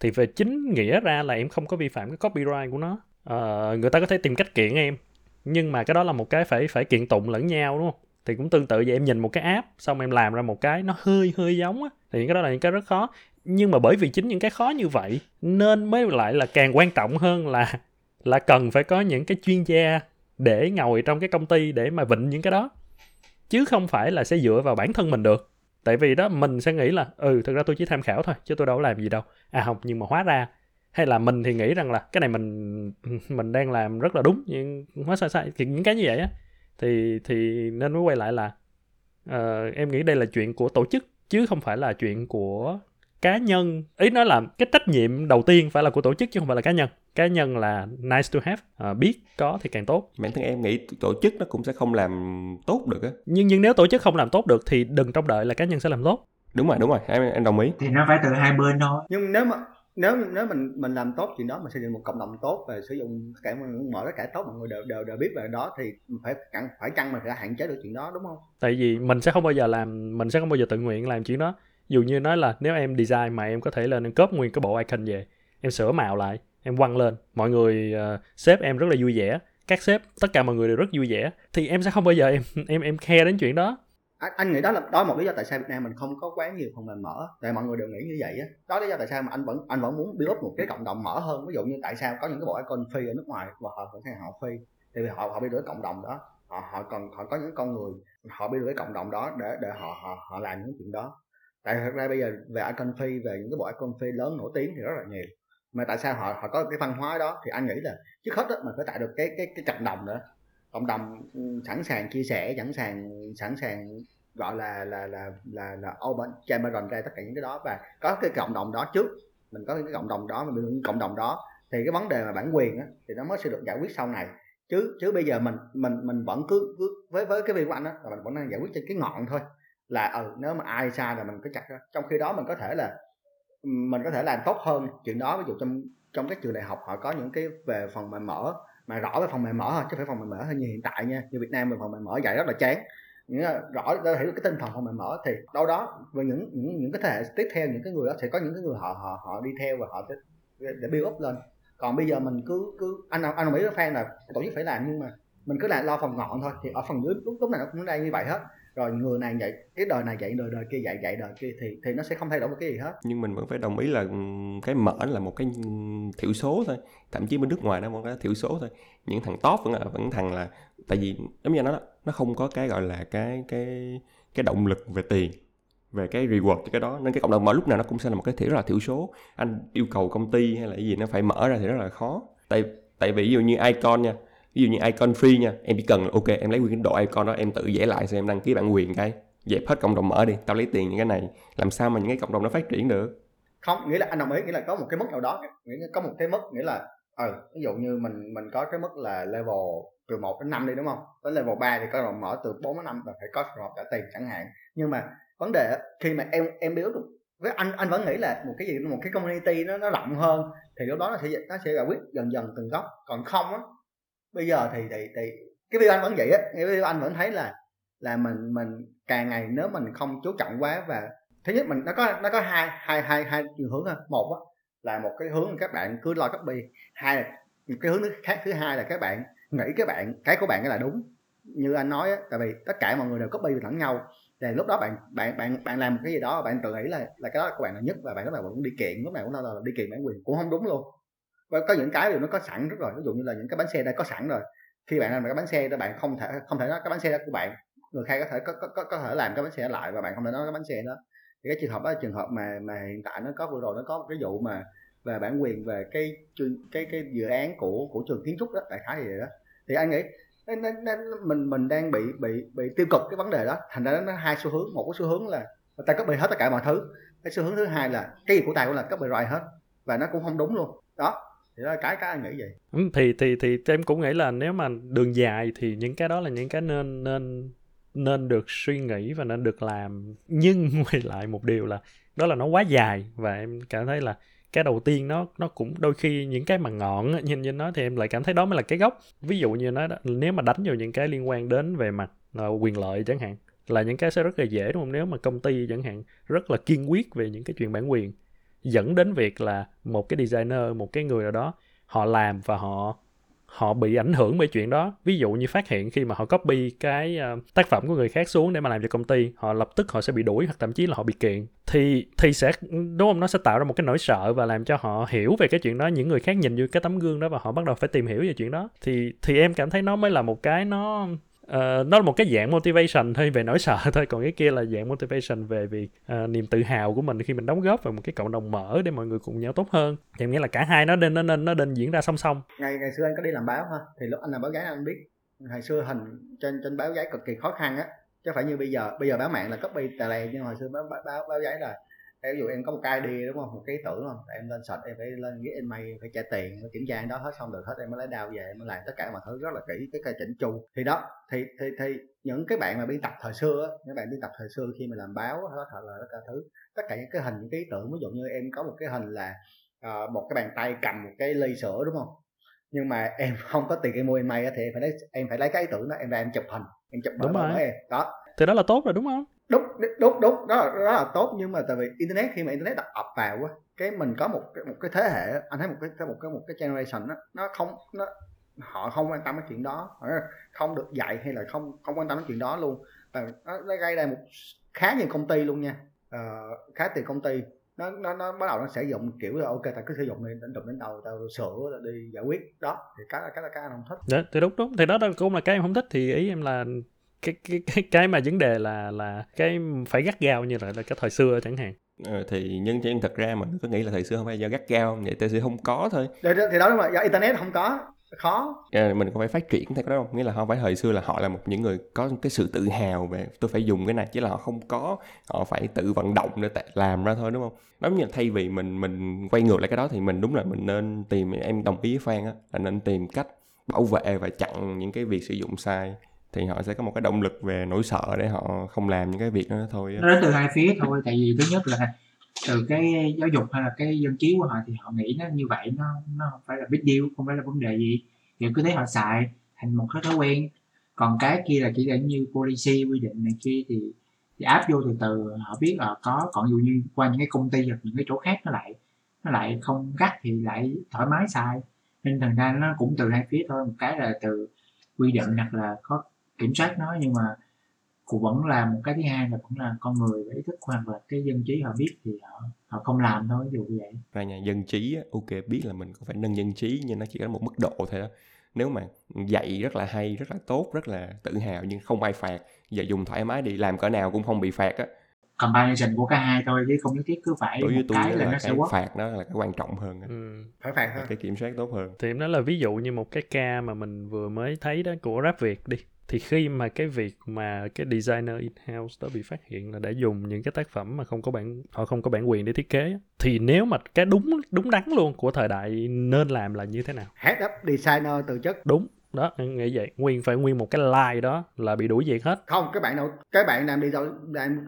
thì về chính nghĩa ra là em không có vi phạm cái copyright của nó. À, người ta có thể tìm cách kiện em, nhưng mà cái đó là một cái phải phải kiện tụng lẫn nhau, đúng không? Thì cũng tương tự vậy, em nhìn một cái app xong em làm ra một cái nó hơi hơi giống á, thì những cái đó là những cái rất khó. Nhưng mà bởi vì chính những cái khó như vậy nên mới lại là càng quan trọng hơn là là cần phải có những cái chuyên gia để ngồi trong cái công ty để mà vịnh những cái đó, chứ không phải là sẽ dựa vào bản thân mình được. Tại vì đó mình sẽ nghĩ là ừ thực ra tôi chỉ tham khảo thôi chứ tôi đâu có làm gì đâu. À không, nhưng mà hóa ra, hay là mình thì nghĩ rằng là cái này mình mình đang làm rất là đúng nhưng hóa sai sai, thì những cái như vậy á thì thì nên mới quay lại là uh, em nghĩ đây là chuyện của tổ chức chứ không phải là chuyện của cá nhân. Ý nói là cái trách nhiệm đầu tiên phải là của tổ chức chứ không phải là cá nhân. Cá nhân là nice to have, uh, biết có thì càng tốt. Bản thân em nghĩ tổ chức nó cũng sẽ không làm tốt được á. Nhưng nhưng nếu tổ chức không làm tốt được thì đừng trông đợi là cá nhân sẽ làm tốt. Đúng rồi, đúng rồi, em em đồng ý. Thì nó phải từ hai bên thôi. Nhưng nếu mà nếu nếu mình mình làm tốt chuyện đó, mình xây dựng một cộng đồng tốt và sử dụng cả mọi cái cải tốt, mọi người đều đều đều biết về đó thì phải phải chăng mình phải hạn chế được chuyện đó, đúng không? Tại vì mình sẽ không bao giờ làm, mình sẽ không bao giờ tự nguyện làm chuyện đó. Dù như nói là nếu em design mà em có thể lên em cóp nguyên cái bộ icon về, em sửa màu lại, em quăng lên, mọi người uh, sếp em rất là vui vẻ, các sếp tất cả mọi người đều rất vui vẻ, thì em sẽ không bao giờ em em em care đến chuyện đó. Anh nghĩ đó là đó là một lý do tại sao Việt Nam mình không có quá nhiều phòng mềm mở, tại mọi người đều nghĩ như vậy á. Đó là lý do tại sao mà anh vẫn anh vẫn muốn build up một cái cộng đồng mở hơn. Ví dụ như tại sao có những cái bộ icon phi ở nước ngoài và họ vẫn sang họ phi, tại vì họ họ đi được cộng đồng đó, họ họ còn họ có những con người họ đi được cái cộng đồng đó để để họ họ họ làm những chuyện đó. Tại thực ra bây giờ về icon phi, về những cái bộ icon phi lớn nổi tiếng thì rất là nhiều, mà tại sao họ họ có cái văn hóa đó thì anh nghĩ là trước hết đó mình phải tạo được cái cái cái cộng đồng nữa. Cộng đồng sẵn sàng chia sẻ, sẵn sàng sẵn sàng gọi là là là là là open champion ra tất cả những cái đó, và có cái cộng đồng đó trước, mình có cái cộng đồng đó, mình cộng đồng đó thì cái vấn đề mà bản quyền á thì nó mới sẽ được giải quyết sau này, chứ chứ bây giờ mình mình mình vẫn cứ, cứ với với cái việc của anh á là mình vẫn đang giải quyết trên cái ngọn thôi, là ừ nếu mà ai sai là mình cứ chặt ra. Trong khi đó mình có thể là mình có thể làm tốt hơn chuyện đó. Ví dụ trong trong các trường đại học họ có những cái về phần mềm mở, mà rõ về phần mềm mở thôi chứ phải phần mềm mở thôi như hiện tại nha. Như Việt Nam về phần mềm mở dạy rất là chán, những rõ để hiểu cái tinh thần phần mềm mở thì đâu đó với những những những cái thế hệ tiếp theo, những cái người đó sẽ có những cái người họ họ họ đi theo và họ sẽ để build up lên. Còn bây giờ mình cứ cứ anh anh đồng ý với Phan là tổ chức phải làm, nhưng mà mình cứ lại lo phần ngọn thôi thì ở phần dưới lúc lúc này nó cũng đang như vậy hết rồi, người này dạy cái đời này dạy đời đời kia dạy dạy đời kia thì thì nó sẽ không thay đổi một cái gì hết. Nhưng mình vẫn phải đồng ý là cái mở là một cái thiểu số thôi, thậm chí bên nước ngoài nó vẫn là thiểu số thôi. Những thằng top vẫn là vẫn thằng là tại vì giống như nó nó không có cái gọi là cái cái cái động lực về tiền, về cái reward cho cái đó, nên cái cộng đồng mở lúc nào nó cũng sẽ là một cái thiểu rất là thiểu số. Anh yêu cầu công ty hay là cái gì nó phải mở ra thì rất là khó, tại tại vì ví dụ như icon nha. Ví dụ như icon free nha, em chỉ cần là ok em lấy nguyên cái độ icon đó, em tự vẽ lại xem em đăng ký bản quyền cái, dẹp hết cộng đồng mở đi, tao lấy tiền những cái này. Làm sao mà những cái cộng đồng nó phát triển được? Không, nghĩa là anh đồng ý, nghĩa là có một cái mức nào đó, nghĩa là có một cái mức, nghĩa là ừ, ví dụ như mình mình có cái mức là level từ một đến năm đi, đúng không? Tới level ba thì cộng đồng mở từ bốn đến năm là phải có cộng đồng trả tiền chẳng hạn. Nhưng mà vấn đề khi mà em em build được với anh anh vẫn nghĩ là một cái gì một cái community nó nó rộng hơn thì lúc đó nó sẽ nó sẽ giải quyết dần dần từng góc. Còn không á, bây giờ thì, thì, thì cái video anh vẫn vậy á, cái video anh vẫn thấy là là mình mình càng ngày nếu mình không chú trọng quá, và thứ nhất mình nó có nó có hai hai hai hai chiều hướng ha. Một á là một cái hướng các bạn cứ lo copy, hai là cái hướng khác thứ hai là các bạn nghĩ các bạn cái của bạn là đúng như anh nói á, tại vì tất cả mọi người đều copy lẫn nhau thì lúc đó bạn bạn bạn bạn làm một cái gì đó bạn tự nghĩ là là cái đó của bạn là nhất, và bạn lúc nào cũng đi kiện, lúc nào cũng là, là đi kiện bản quyền cũng không đúng luôn. Và có những cái điều nó có sẵn rất rồi, ví dụ như là những cái bánh xe đã có sẵn rồi, khi bạn làm cái bánh xe đó bạn không thể không thể nói cái bánh xe đó của bạn, người khác có thể có có có thể làm cái bánh xe lại và bạn không thể nói cái bánh xe đó. Thì cái trường hợp đó là trường hợp mà mà hiện tại nó có, vừa rồi nó có một cái vụ mà về bản quyền về cái cái cái dự án của của trường kiến trúc đó, đại khái gì đó. Thì anh nghĩ nên, nên, nên mình mình đang bị bị bị tiêu cực cái vấn đề đó, thành ra nó hai xu hướng, một cái xu hướng là ta copy hết tất cả mọi thứ, cái xu hướng thứ hai là cái gì của ta cũng là copyright hết và nó cũng không đúng luôn đó. Thì đó là cái cái anh nghĩ vậy. Thì thì thì em cũng nghĩ là nếu mà đường dài thì những cái đó là những cái nên nên nên được suy nghĩ và nên được làm. Nhưng quay lại một điều là đó là nó quá dài, và em cảm thấy là cái đầu tiên nó nó cũng đôi khi những cái mà ngọn nhìn như nó thì em lại cảm thấy đó mới là cái gốc. Ví dụ như nó nếu mà đánh vào những cái liên quan đến về mặt uh, quyền lợi chẳng hạn, là những cái sẽ rất là dễ, đúng không? Nếu mà công ty chẳng hạn rất là kiên quyết về những cái chuyện bản quyền, dẫn đến việc là một cái designer, một cái người nào đó họ làm và họ họ bị ảnh hưởng bởi chuyện đó. Ví dụ như phát hiện khi mà họ copy cái uh, tác phẩm của người khác xuống để mà làm cho công ty, họ lập tức họ sẽ bị đuổi hoặc thậm chí là họ bị kiện. Thì thì sẽ, đúng không? Nó sẽ tạo ra một cái nỗi sợ và làm cho họ hiểu về cái chuyện đó. Những người khác nhìn vô cái tấm gương đó và họ bắt đầu phải tìm hiểu về chuyện đó. Thì thì em cảm thấy nó mới là một cái nó uh, nó là một cái dạng motivation thôi, về nỗi sợ thôi. Còn cái kia là dạng motivation về việc uh, niềm tự hào của mình khi mình đóng góp vào một cái cộng đồng mở để mọi người cùng nhau tốt hơn. Thì em nghĩ là cả hai nó nên nó nên nó nên diễn ra song song. Ngày ngày xưa anh có đi làm báo ha, thì lúc anh làm báo gái anh biết ngày xưa hình trên trên báo gái cực kỳ khó khăn á, chứ phải như bây giờ. Bây giờ báo mạng là copy tà lè, nhưng hồi xưa báo báo báo giấy là ví dụ em có một cái idea, đúng không, một cái ý tưởng, đúng không, em lên search, em phải lên cái email, phải trả tiền, phải kiểm tra cái đó hết, xong được hết em mới lấy đao về, em mới làm tất cả mọi thứ rất là kỹ, cái cây chỉnh chu. Thì đó thì thì thì những cái bạn mà biên tập thời xưa á, những bạn biên tập thời xưa khi mà làm báo hết thật là tất cả thứ, tất cả những cái hình, những cái ý tưởng. Ví dụ như em có một cái hình là uh, một cái bàn tay cầm một cái ly sữa, đúng không, nhưng mà em không có tiền em mua email thì em phải lấy em phải lấy cái ý tưởng đó em ra em chụp hình, em chụp bởi đó em đó. Thì đó là tốt rồi, đúng không? Đúng, đúng, đúng, đó là, đó là tốt. Nhưng mà tại vì internet, khi mà internet đã ập vào á, cái mình có một cái một cái thế hệ, anh thấy một cái một cái một cái generation á, nó không nó họ không quan tâm cái chuyện đó, không được dạy hay là không không quan tâm cái chuyện đó luôn. Và nó, nó gây ra một khá nhiều công ty luôn nha, ờ, khá tiền công ty. Nó nó nó bắt đầu nó sẽ dùng kiểu là ok, ta cứ sử dụng này đến đụng đến đầu, tao sửa là đi giải quyết đó. Thì cái cái là cái anh không thích. Đấy, thì đúng đúng, thì đó cũng là cái em không thích. Thì ý em là Cái, cái cái cái mà vấn đề là là cái phải gắt gao như là, là cái thời xưa chẳng hạn. Ừ, thì nhưng nhưng thật ra mình cứ nghĩ là thời xưa không phải do gắt gao, vậy thời xưa không có thôi. Thì, thì đó đúng rồi, do internet không có, khó. À, mình cũng phải phát triển theo cái đó, không nghĩa là không phải thời xưa là họ là một những người có cái sự tự hào về tôi phải dùng cái này, chứ là họ không có, họ phải tự vận động để t- làm ra thôi, đúng không? Giống như là thay vì mình mình quay ngược lại cái đó thì mình đúng là mình nên tìm, em đồng ý với Phan á, là nên tìm cách bảo vệ và chặn những cái việc sử dụng sai. Thì họ sẽ có một cái động lực về nỗi sợ để họ không làm những cái việc đó thôi. Nó đến từ hai phía thôi, tại vì thứ nhất là từ cái giáo dục hay là cái dân trí của họ thì họ nghĩ nó như vậy, nó nó không phải là big deal, không phải là vấn đề gì, thì cứ thấy họ xài thành một cái thói quen. Còn cái kia là chỉ là như policy, quy định này kia thì, thì áp vô từ từ họ biết là có. Còn dù như qua những cái công ty hoặc những cái chỗ khác nó lại nó lại không gắt thì lại thoải mái xài, nên thành ra nó cũng từ hai phía thôi. Một cái là từ quy định hoặc là có kiểm soát nó, nhưng mà cũng vẫn là một cái thứ hai là cũng là con người ý thức hoặc là cái dân trí họ biết thì họ họ không làm thôi, ví dụ như vậy. Và nhà dân trí ok biết là mình cũng phải nâng dân trí, nhưng nó chỉ có một mức độ thôi đó. Nếu mà dạy rất là hay, rất là tốt, rất là tự hào nhưng không ai phạt, giờ dùng thoải mái đi, làm cỡ nào cũng không bị phạt á. Combination của cả hai thôi chứ không nhất thiết cứ phải một cái là nó sẽ quá. Phạt nó là cái quan trọng hơn. Ừ, phải phạt thôi. Cái kiểm soát tốt hơn. Thì em nói là ví dụ như một cái ca mà mình vừa mới thấy đó của Rap Việt đi. Thì khi mà cái việc mà cái designer in-house đó bị phát hiện là đã dùng những cái tác phẩm mà không có bản, họ không có bản quyền để thiết kế, thì nếu mà cái đúng đúng đắn luôn của thời đại nên làm là như thế nào? Head up designer từ chức. Đúng, đó, nghĩ vậy. Nguyên phải nguyên một cái line đó là bị đuổi việc hết. Không, các bạn nào, các bạn làm đi đâu,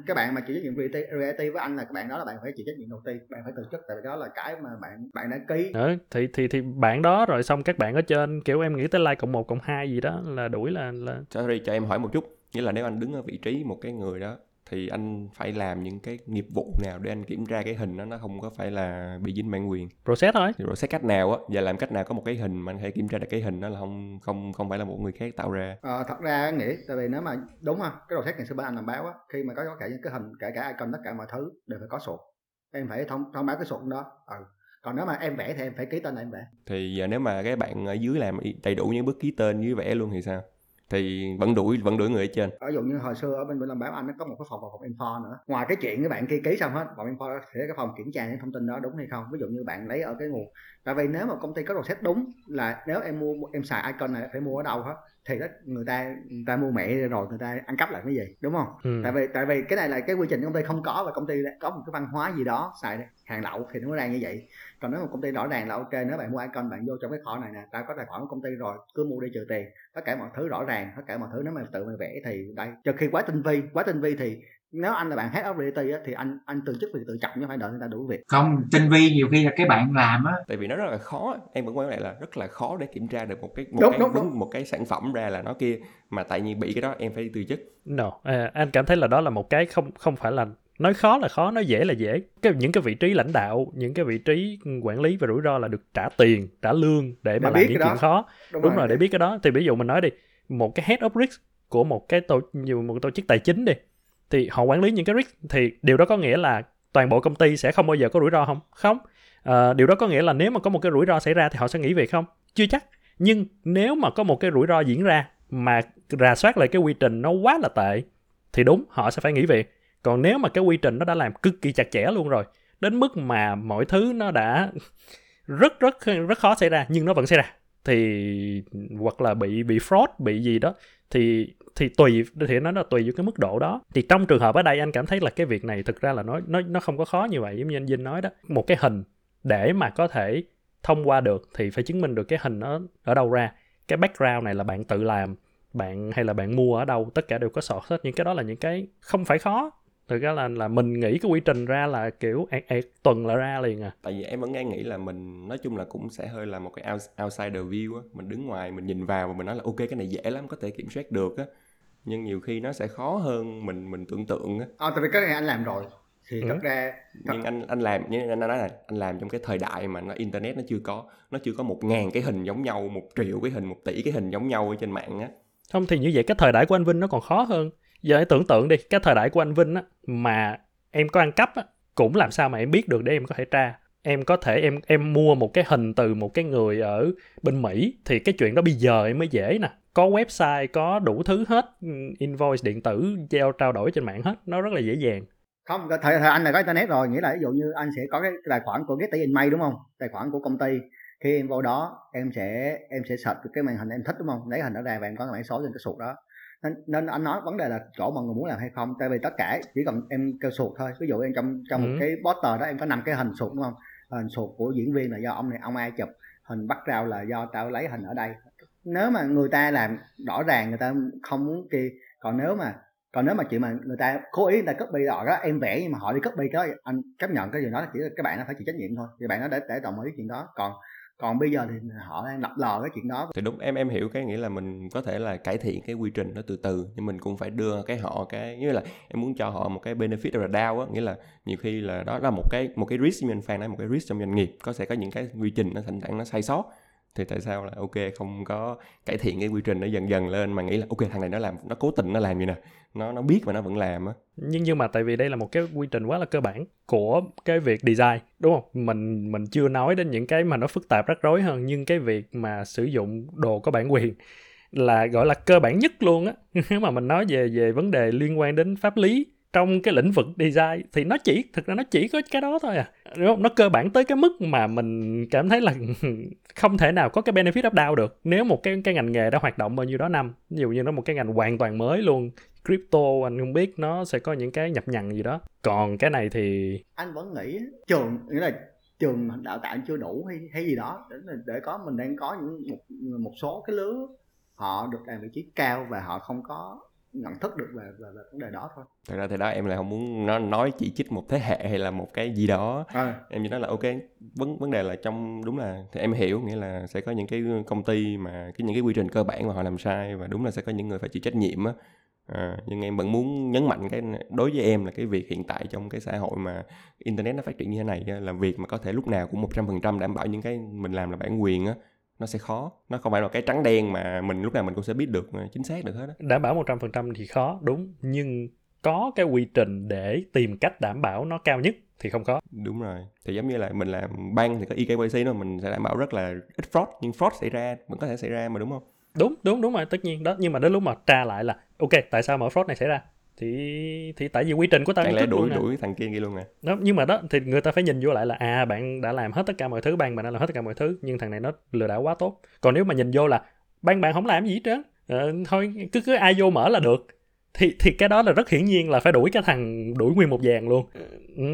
các bạn mà chịu trách nhiệm reality với anh là các bạn đó là bạn phải chịu trách nhiệm đầu tiên, bạn phải từ chức, tại vì đó là cái mà bạn bạn đã ký. Ừ, thì thì thì bạn đó rồi xong các bạn ở trên kiểu em nghĩ tới line cộng một cộng hai gì đó là đuổi là là. Sorry, cho em hỏi một chút, nghĩa là nếu anh đứng ở vị trí một cái người đó thì anh phải làm những cái nghiệp vụ nào để anh kiểm tra cái hình đó nó không có phải là bị dính bản quyền? Process thôi. Thì process cách nào á, và làm cách nào có một cái hình mà anh phải kiểm tra được cái hình đó là không không không phải là một người khác tạo ra. Ờ, thật ra anh nghĩ tại vì nếu mà đúng ha, cái process ngày xưa bên anh làm báo á, khi mà có có cả những cái hình, cả cả icon, tất cả mọi thứ đều phải có sổ. Em phải thông thông báo cái sổ đó. Ừ. Còn nếu mà em vẽ thì em phải ký tên là em vẽ. Thì giờ nếu mà các bạn ở dưới làm đầy đủ những bước ký tên dưới vẽ luôn thì sao? Thì vẫn đuổi vẫn đuổi người ở trên. Ví dụ như hồi xưa ở bên bên làm báo anh nó có một cái phòng vào phòng info nữa. Ngoài cái chuyện các bạn kia ký xong hết, phòng info sẽ cái phòng kiểm tra những thông tin đó đúng hay không. Ví dụ như bạn lấy ở cái nguồn. Tại vì nếu mà công ty có process đúng là nếu em mua em xài icon này phải mua ở đâu hết thì đó, người ta người ta mua mẹ rồi người ta ăn cắp lại cái gì, đúng không? Ừ. Tại vì tại vì cái này là cái quy trình công ty không có, và công ty có một cái văn hóa gì đó xài hàng lậu thì nó mới ra như vậy. Còn nếu một công ty rõ ràng là ok, nếu bạn mua icon bạn vô trong cái kho này nè, tao có tài khoản của công ty rồi, cứ mua đi trừ tiền, tất cả mọi thứ rõ ràng, tất cả mọi thứ nếu mà tự mày vẽ thì đây. Trừ khi quá tinh vi, quá tinh vi thì nếu anh là bạn head of reality á thì anh anh từ chức vì tự trọng, chứ phải đợi người ta đủ việc. Không, tinh vi nhiều khi là cái bạn làm á, tại vì nó rất là khó, em vẫn quan lại là rất là khó để kiểm tra được một cái một đúng, cái đúng, đúng. một cái sản phẩm ra là nó kia, mà tại vì bị cái đó em phải từ chức. No, à, anh cảm thấy là đó là một cái không không phải là nói khó là khó, nói dễ là dễ. Cái những cái vị trí lãnh đạo, những cái vị trí quản lý về rủi ro là được trả tiền, trả lương để mà để làm những chuyện đó. khó. Đúng, đúng rồi. rồi, để biết cái đó. Thì ví dụ mình nói đi, một cái head of risk của một cái tổ một cái tổ chức tài chính đi, thì họ quản lý những cái risk, thì điều đó có nghĩa là toàn bộ công ty sẽ không bao giờ có rủi ro không? Không. À, điều đó có nghĩa là nếu mà có một cái rủi ro xảy ra thì họ sẽ nghỉ việc không? Chưa chắc. Nhưng nếu mà có một cái rủi ro diễn ra mà rà soát lại cái quy trình nó quá là tệ thì đúng, họ sẽ phải nghỉ việc. Còn nếu mà cái quy trình nó đã làm cực kỳ chặt chẽ luôn rồi, đến mức mà mọi thứ nó đã rất rất rất khó xảy ra nhưng nó vẫn xảy ra, thì hoặc là bị bị fraud, bị gì đó, thì thì tùy thì nó là tùy vào cái mức độ đó. Thì trong trường hợp ở đây anh cảm thấy là cái việc này thực ra là nó nó nó không có khó như vậy, giống như anh Vinh nói đó. Một cái hình để mà có thể thông qua được thì phải chứng minh được cái hình nó ở đâu ra, cái background này là bạn tự làm, bạn hay là bạn mua ở đâu, tất cả đều có source hết. Những cái đó là những cái không phải khó. Thực ra là, là mình nghĩ cái quy trình ra là kiểu ẹt ẹt tuần là ra liền à. Tại vì em vẫn nghe nghĩ là mình nói chung là cũng sẽ hơi là một cái outsider view á. Mình đứng ngoài, mình nhìn vào và mình nói là ok, cái này dễ lắm, có thể kiểm soát được á. Nhưng nhiều khi nó sẽ khó hơn mình mình tưởng tượng á. Ờ, tại vì cái này anh làm rồi. Thì ừ. thật ra... Thật... Nhưng anh, anh làm, như anh nói là anh làm trong cái thời đại mà nó internet nó chưa có. Nó chưa có một ngàn cái hình giống nhau, một triệu cái hình, một tỷ cái hình giống nhau ở trên mạng á. Không, thì như vậy cái thời đại của anh Vinh nó còn khó hơn. Giờ hãy tưởng tượng đi, cái thời đại của anh Vinh á, mà em có ăn cắp á, cũng làm sao mà em biết được để em có thể tra. Em có thể, em em mua một cái hình từ một cái người ở bên Mỹ, thì cái chuyện đó bây giờ em mới dễ nè. Có website, có đủ thứ hết, invoice điện tử, giao trao đổi trên mạng hết, nó rất là dễ dàng. Không, thời, thời anh này có internet rồi, nghĩa là ví dụ như anh sẽ có cái tài khoản của Getty Images đúng không? Tài khoản của công ty. Khi em vào đó, em sẽ em sẽ search cái màn hình em thích đúng không? Lấy hình đó ra và em có cái mã số trên cái sụt đó. Nên, nên anh nói vấn đề là chỗ mọi người muốn làm hay không. Tại vì tất cả chỉ cần em kêu sụt thôi. Ví dụ em trong trong ừ. một cái poster đó em có nằm cái hình sụt đúng không? Hình sụt của diễn viên là do ông này ông ai chụp, hình background là do tao lấy hình ở đây. Nếu mà người ta làm rõ ràng, người ta không muốn kia. Còn nếu mà còn nếu mà chuyện mà người ta cố ý người ta copy đó, đó em vẽ nhưng mà họ đi copy đó, anh chấp nhận cái gì đó, chỉ là các bạn nó phải chịu trách nhiệm thôi. Thì bạn nó để để đồng ý chuyện đó. Còn còn bây giờ thì họ đang lập lờ cái chuyện đó. Thì đúng, em em hiểu cái nghĩa là mình có thể là cải thiện cái quy trình đó từ từ, nhưng mình cũng phải đưa cái họ cái, như là em muốn cho họ một cái benefit or down á, nghĩa là nhiều khi là đó là một cái một cái risk, như anh Phan nói, một cái risk trong doanh nghiệp có sẽ có những cái quy trình nó thành thẳng nó sai sót, thì tại sao là ok không có cải thiện cái quy trình nó dần dần lên, mà nghĩ là ok thằng này nó làm, nó cố tình nó làm vậy nè, nó nó biết mà nó vẫn làm á. Nhưng nhưng mà tại vì đây là một cái quy trình quá là cơ bản của cái việc design đúng không? Mình mình chưa nói đến những cái mà nó phức tạp rắc rối hơn, nhưng cái việc mà sử dụng đồ có bản quyền là gọi là cơ bản nhất luôn á. Nếu mà mình nói về về vấn đề liên quan đến pháp lý trong cái lĩnh vực design thì nó chỉ thực ra nó chỉ có cái đó thôi à, đúng không? Nó cơ bản tới cái mức mà mình cảm thấy là không thể nào có cái benefit of doubt được. Nếu một cái cái ngành nghề đã hoạt động bao nhiêu đó năm, ví dụ như nó một cái ngành hoàn toàn mới luôn, crypto anh không biết nó sẽ có những cái nhập nhằng gì đó. Còn cái này thì anh vẫn nghĩ trường nghĩa là trường đào tạo chưa đủ hay hay gì đó để để có mình đang có những một một số cái lứa họ được làm vị trí cao và họ không có nhận thức được về về vấn đề đó thôi. Thật ra thì đó em lại không muốn nó nói chỉ trích một thế hệ hay là một cái gì đó. À. Em chỉ nói là ok, vấn vấn đề là trong đúng là thì em hiểu, nghĩa là sẽ có những cái công ty mà cái những cái quy trình cơ bản mà họ làm sai và đúng là sẽ có những người phải chịu trách nhiệm á. À, nhưng em vẫn muốn nhấn mạnh cái đối với em là cái việc hiện tại trong cái xã hội mà internet nó phát triển như thế này là việc mà có thể lúc nào cũng một trăm phần trăm đảm bảo những cái mình làm là bản quyền á. Nó sẽ khó, nó không phải là cái trắng đen mà mình lúc nào mình cũng sẽ biết được chính xác được hết đó. Đảm bảo một trăm phần trăm thì khó, đúng, nhưng có cái quy trình để tìm cách đảm bảo nó cao nhất thì không có. Đúng rồi, thì giống như là mình làm bank thì có e ca y xê đó, mình sẽ đảm bảo rất là ít fraud, nhưng fraud xảy ra vẫn có thể xảy ra mà đúng không? Đúng, đúng, đúng rồi, tất nhiên đó, nhưng mà đến lúc mà tra lại là ok, tại sao mà fraud này xảy ra? Thì thì tại vì quy trình của ta đang lẽ đuổi đuổi à. Thằng kia kia luôn à. Đó, nhưng mà đó thì người ta phải nhìn vô lại là à bạn đã làm hết tất cả mọi thứ, bạn bạn đã làm hết tất cả mọi thứ nhưng thằng này nó lừa đảo quá tốt. Còn nếu mà nhìn vô là bạn bạn không làm gì hết trơn, à, thôi cứ cứ ai vô mở là được thì thì cái đó là rất hiển nhiên là phải đuổi cái thằng đuổi nguyên một dàn luôn,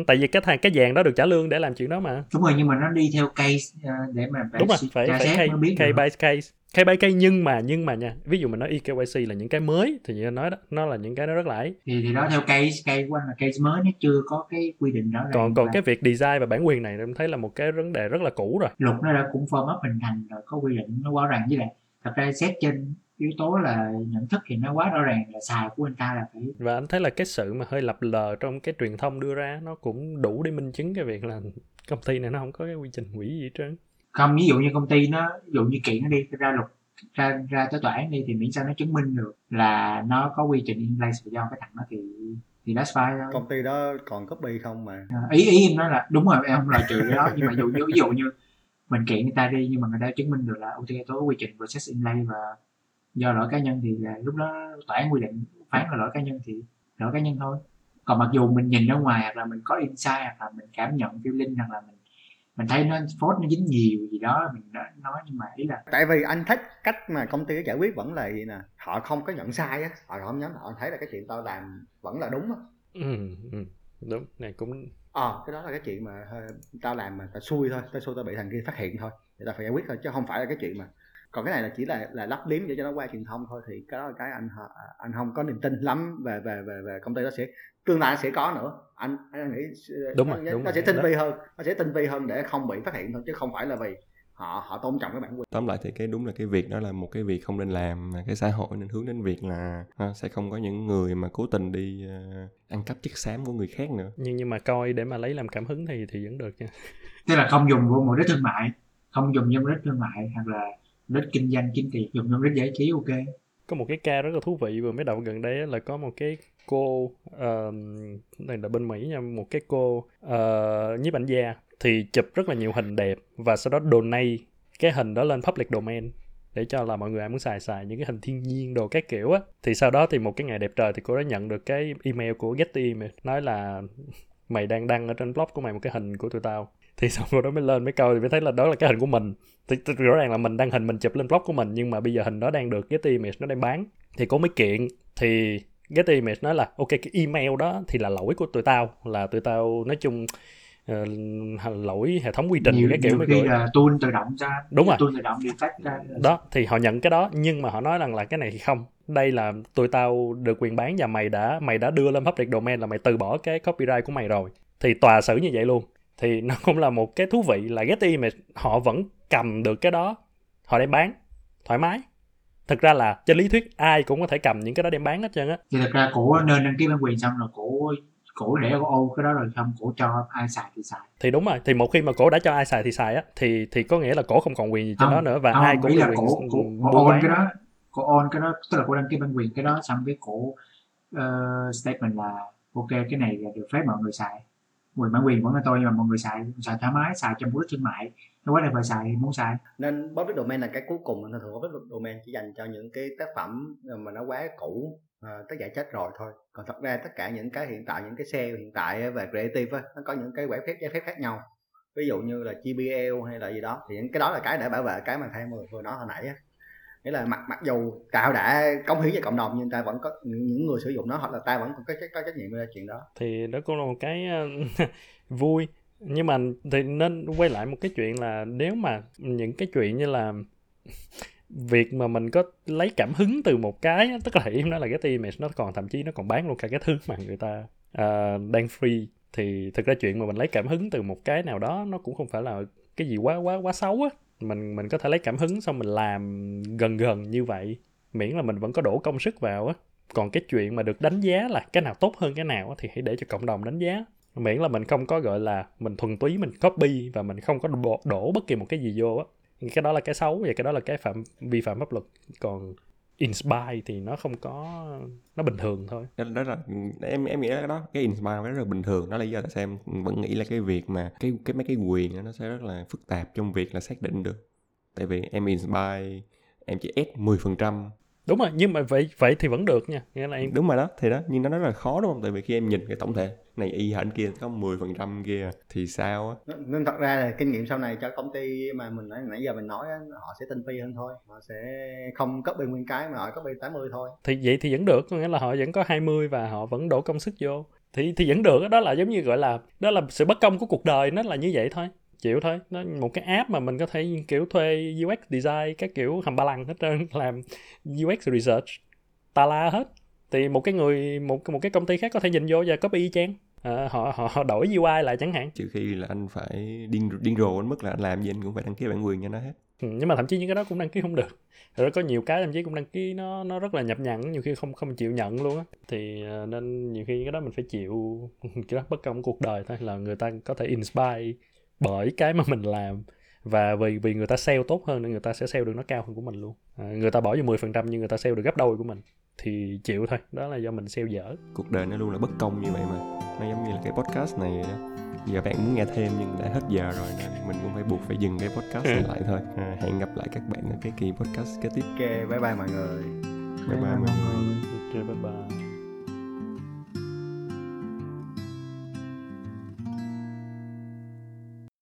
tại vì cái thằng cái dàn đó được trả lương để làm chuyện đó mà. Đúng rồi, nhưng mà nó đi theo case để mà phải, đúng rồi, phải, phải case, mới biết case by case, case by case. Nhưng mà nhưng mà nha, ví dụ mình nói e ca y xê là những cái mới thì như nói đó, nó là những cái nó rất là ấy. Thì thì nó theo case, case của anh là case mới, nó chưa có cái quy định đó. Còn còn mà. Cái việc design và bản quyền này em thấy là một cái vấn đề rất là cũ rồi. Luật nó đã cũng form up hình thành rồi, có quy định nó quá ràng, với lại thật ra xét trên yếu tố là nhận thức thì nó quá rõ ràng là xài của anh ta là phải. Và anh thấy là cái sự mà hơi lập lờ trong cái truyền thông đưa ra nó cũng đủ để minh chứng cái việc là công ty này nó không có cái quy trình quỹ gì hết trơn. Không, ví dụ như công ty nó, ví dụ như kiện nó đi ra luật ra ra tới tòa án đi, thì miễn sao nó chứng minh được là nó có quy trình in place và do cái thằng đó thì thì that's fine đó. Công ty đó còn copy không mà. À, ý ý em nói là đúng rồi, em không loại trừ cái đó, nhưng mà ví dụ như ví dụ như mình kiện người ta đi nhưng mà người ta chứng minh được là ô tê có quy trình process in place và do lỗi cá nhân thì là lúc đó tòa án quy định phán là lỗi cá nhân thì lỗi cá nhân thôi. Còn mặc dù mình nhìn ra ngoài hoặc là mình có insight hoặc là mình cảm nhận feeling hoặc là mình mình thấy nó phốt nó dính nhiều gì đó mình đã nói, nhưng mà ý là tại vì anh thích cách mà công ty giải quyết vẫn là gì nè, họ không có nhận sai á, họ không nhận, họ thấy là cái chuyện tao làm vẫn là đúng á. Ừ, ừ, đúng này cũng ờ à, cái đó là cái chuyện mà tao làm mà tao xui thôi, tao xui tao bị thằng kia phát hiện thôi thì tao phải giải quyết thôi, chứ không phải là cái chuyện mà. Còn cái này là chỉ là là lắp liếm để cho nó qua truyền thông thôi, thì cái đó là cái anh anh không có niềm tin lắm về về về, về công ty đó, sẽ tương lai sẽ có nữa. Anh anh nghĩ đúng nó, rồi, nó, đúng nó rồi. Sẽ tinh vi hơn, nó sẽ tinh vi hơn để không bị phát hiện thôi, chứ không phải là vì họ họ tôn trọng cái bản quyền. Tóm lại thì cái đúng là cái việc đó là một cái việc không nên làm, cái xã hội nên hướng đến việc là à, sẽ không có những người mà cố tình đi à, ăn cắp chiếc xám của người khác nữa. Nhưng nhưng mà coi để mà lấy làm cảm hứng thì thì vẫn được nha. Tức là không dùng vô mục đích thương mại, không dùng vô mục đích thương mại hoặc là rất kinh doanh chính trị, dùng trong rất giải trí, ok. Có một cái ca rất là thú vị vừa mới đậu gần đây là có một cái cô uh, này là bên Mỹ nha, một cái cô uh, nhiếp ảnh gia thì chụp rất là nhiều hình đẹp và sau đó donate cái hình đó lên public domain để cho là mọi người ai muốn xài xài những cái hình thiên nhiên đồ các kiểu á. Thì sau đó thì một cái ngày đẹp trời thì cô đã nhận được cái email của Getty mà nói là mày đang đăng ở trên blog của mày một cái hình của tụi tao. Thì xong rồi đó mới lên mới coi thì mới thấy là đó là cái hình của mình, thì rõ ràng là mình đăng hình mình chụp lên blog của mình, nhưng mà bây giờ hình đó đang được Getty Images nó đang bán. Thì cô mới kiện thì Getty Images nói là ok, cái email đó thì là lỗi của tụi tao, là tụi tao nói chung uh, lỗi hệ thống quy trình nhiều, cái kiểu mới gửi là tool tự động ra, đúng rồi, tool tự động điều tách ra đó. Thì họ nhận cái đó nhưng mà họ nói rằng là cái này thì không, đây là tụi tao được quyền bán và mày đã mày đã đưa lên public domain là mày từ bỏ cái copyright của mày rồi. Thì tòa xử như vậy luôn. Thì nó cũng là một cái thú vị là Getty Images họ vẫn cầm được cái đó, họ đem bán thoải mái. Thực ra là trên lý thuyết ai cũng có thể cầm những cái đó đem bán hết trơn á. Thì thực ra cổ nên đăng ký bản quyền xong rồi cổ cổ để ô cái đó rồi xong cổ cho ai xài thì xài. Thì đúng rồi, thì một khi mà cổ đã cho ai xài thì xài á, thì thì có nghĩa là cổ không còn quyền gì cho nó nữa và không, ai cũng là quyền cổ, cổ, cổ own cái đó, cổ own cái đó, tức là cổ đăng ký bản quyền cái đó xong cái cổ uh, statement là ok cái này là được phép mọi người xài. Quyền bản quyền vẫn là tôi, nhưng mà mọi người xài xài thoải mái, xài trong mục đích thương mại, nếu quá này phải xài muốn xài. Nên public domain là cái cuối cùng, nên thường public domain chỉ dành cho những cái tác phẩm mà nó quá cũ, tác giả chết rồi thôi. Còn thật ra tất cả những cái hiện tại, những cái sale hiện tại về creative á, nó có những cái giải phép giải phép khác nhau, ví dụ như là giê pê lờ hay là gì đó, thì những cái đó là cái để bảo vệ cái mà thầy vừa nói hồi nãy á. Nghĩa là mặc mặc dù tạo đã cống hiến cho cộng đồng nhưng ta vẫn có những người sử dụng nó, hoặc là ta vẫn có có trách nhiệm với chuyện đó. Thì đó cũng là một cái vui, nhưng mà thì nên quay lại một cái chuyện là nếu mà những cái chuyện như là việc mà mình có lấy cảm hứng từ một cái, tức là em nói là cái team nó còn thậm chí nó còn bán luôn cả cái thứ mà người ta uh, đang free, thì thực ra chuyện mà mình lấy cảm hứng từ một cái nào đó nó cũng không phải là cái gì quá quá quá xấu á. Mình mình có thể lấy cảm hứng xong mình làm gần gần như vậy, miễn là mình vẫn có đổ công sức vào á. Còn cái chuyện mà được đánh giá là cái nào tốt hơn cái nào á, thì hãy để cho cộng đồng đánh giá, miễn là mình không có gọi là mình thuần túy mình copy và mình không có đổ, đổ bất kỳ một cái gì vô á. Cái đó là cái xấu và cái đó là cái phạm vi phạm pháp luật. Còn inspire thì nó không có, nó bình thường thôi. Đó là em em nghĩ là cái đó, cái inspire nó rất là bình thường. Đó là lý do tại sao em vẫn nghĩ là cái việc mà cái cái mấy cái quyền đó, nó sẽ rất là phức tạp trong việc là xác định được. Tại vì em inspire em chỉ ép mười phần trăm Đúng rồi, nhưng mà vậy vậy thì vẫn được nha, nghĩa là em đúng rồi đó, thì đó, nhưng nó rất là khó đúng không? Tại vì khi em nhìn cái tổng thể này y hệt kia có mười phần trăm kia thì sao á? Nên thật ra là kinh nghiệm sau này cho công ty mà mình nãy, nãy giờ mình nói á, họ sẽ tinh vi hơn thôi, họ sẽ không copy nguyên cái mà họ copy tám mươi thôi. Thì vậy thì vẫn được, nghĩa là họ vẫn có hai mươi và họ vẫn đổ công sức vô. Thì thì vẫn được, đó là giống như gọi là đó là sự bất công của cuộc đời, nó là như vậy thôi. Chịu thôi, nó một cái app mà mình có thể kiểu thuê u ích design các kiểu hầm ba lằng hết trơn, làm u ích research tala hết, thì một cái người một một cái công ty khác có thể nhìn vô và copy y chang. À, họ, họ họ đổi u i lại chẳng hạn, trừ khi là anh phải điên điên rồ đến mức là anh làm gì anh cũng phải đăng ký bản quyền cho nó hết. Ừ, nhưng mà thậm chí những cái đó cũng đăng ký không được rồi, có nhiều cái thậm chí cũng đăng ký nó nó rất là nhập nhằng, nhiều khi không không chịu nhận luôn á, thì nên nhiều khi cái đó mình phải chịu cái đó, bất công cuộc đời thôi, là người ta có thể inspire bởi cái mà mình làm, và vì vì người ta sell tốt hơn nên người ta sẽ sell được nó cao hơn của mình luôn. À, người ta bỏ vô mười phần trăm nhưng người ta sell được gấp đôi của mình thì chịu thôi, đó là do mình sell dở. Cuộc đời nó luôn là bất công như vậy mà, nó giống như là cái podcast này giờ bạn muốn nghe thêm nhưng đã hết giờ rồi nên mình cũng phải buộc phải dừng cái podcast này lại thôi. À, hẹn gặp lại các bạn ở cái kỳ podcast kế tiếp. Ok, bye bye mọi người. Bye bye mọi người. Ok, bye bye.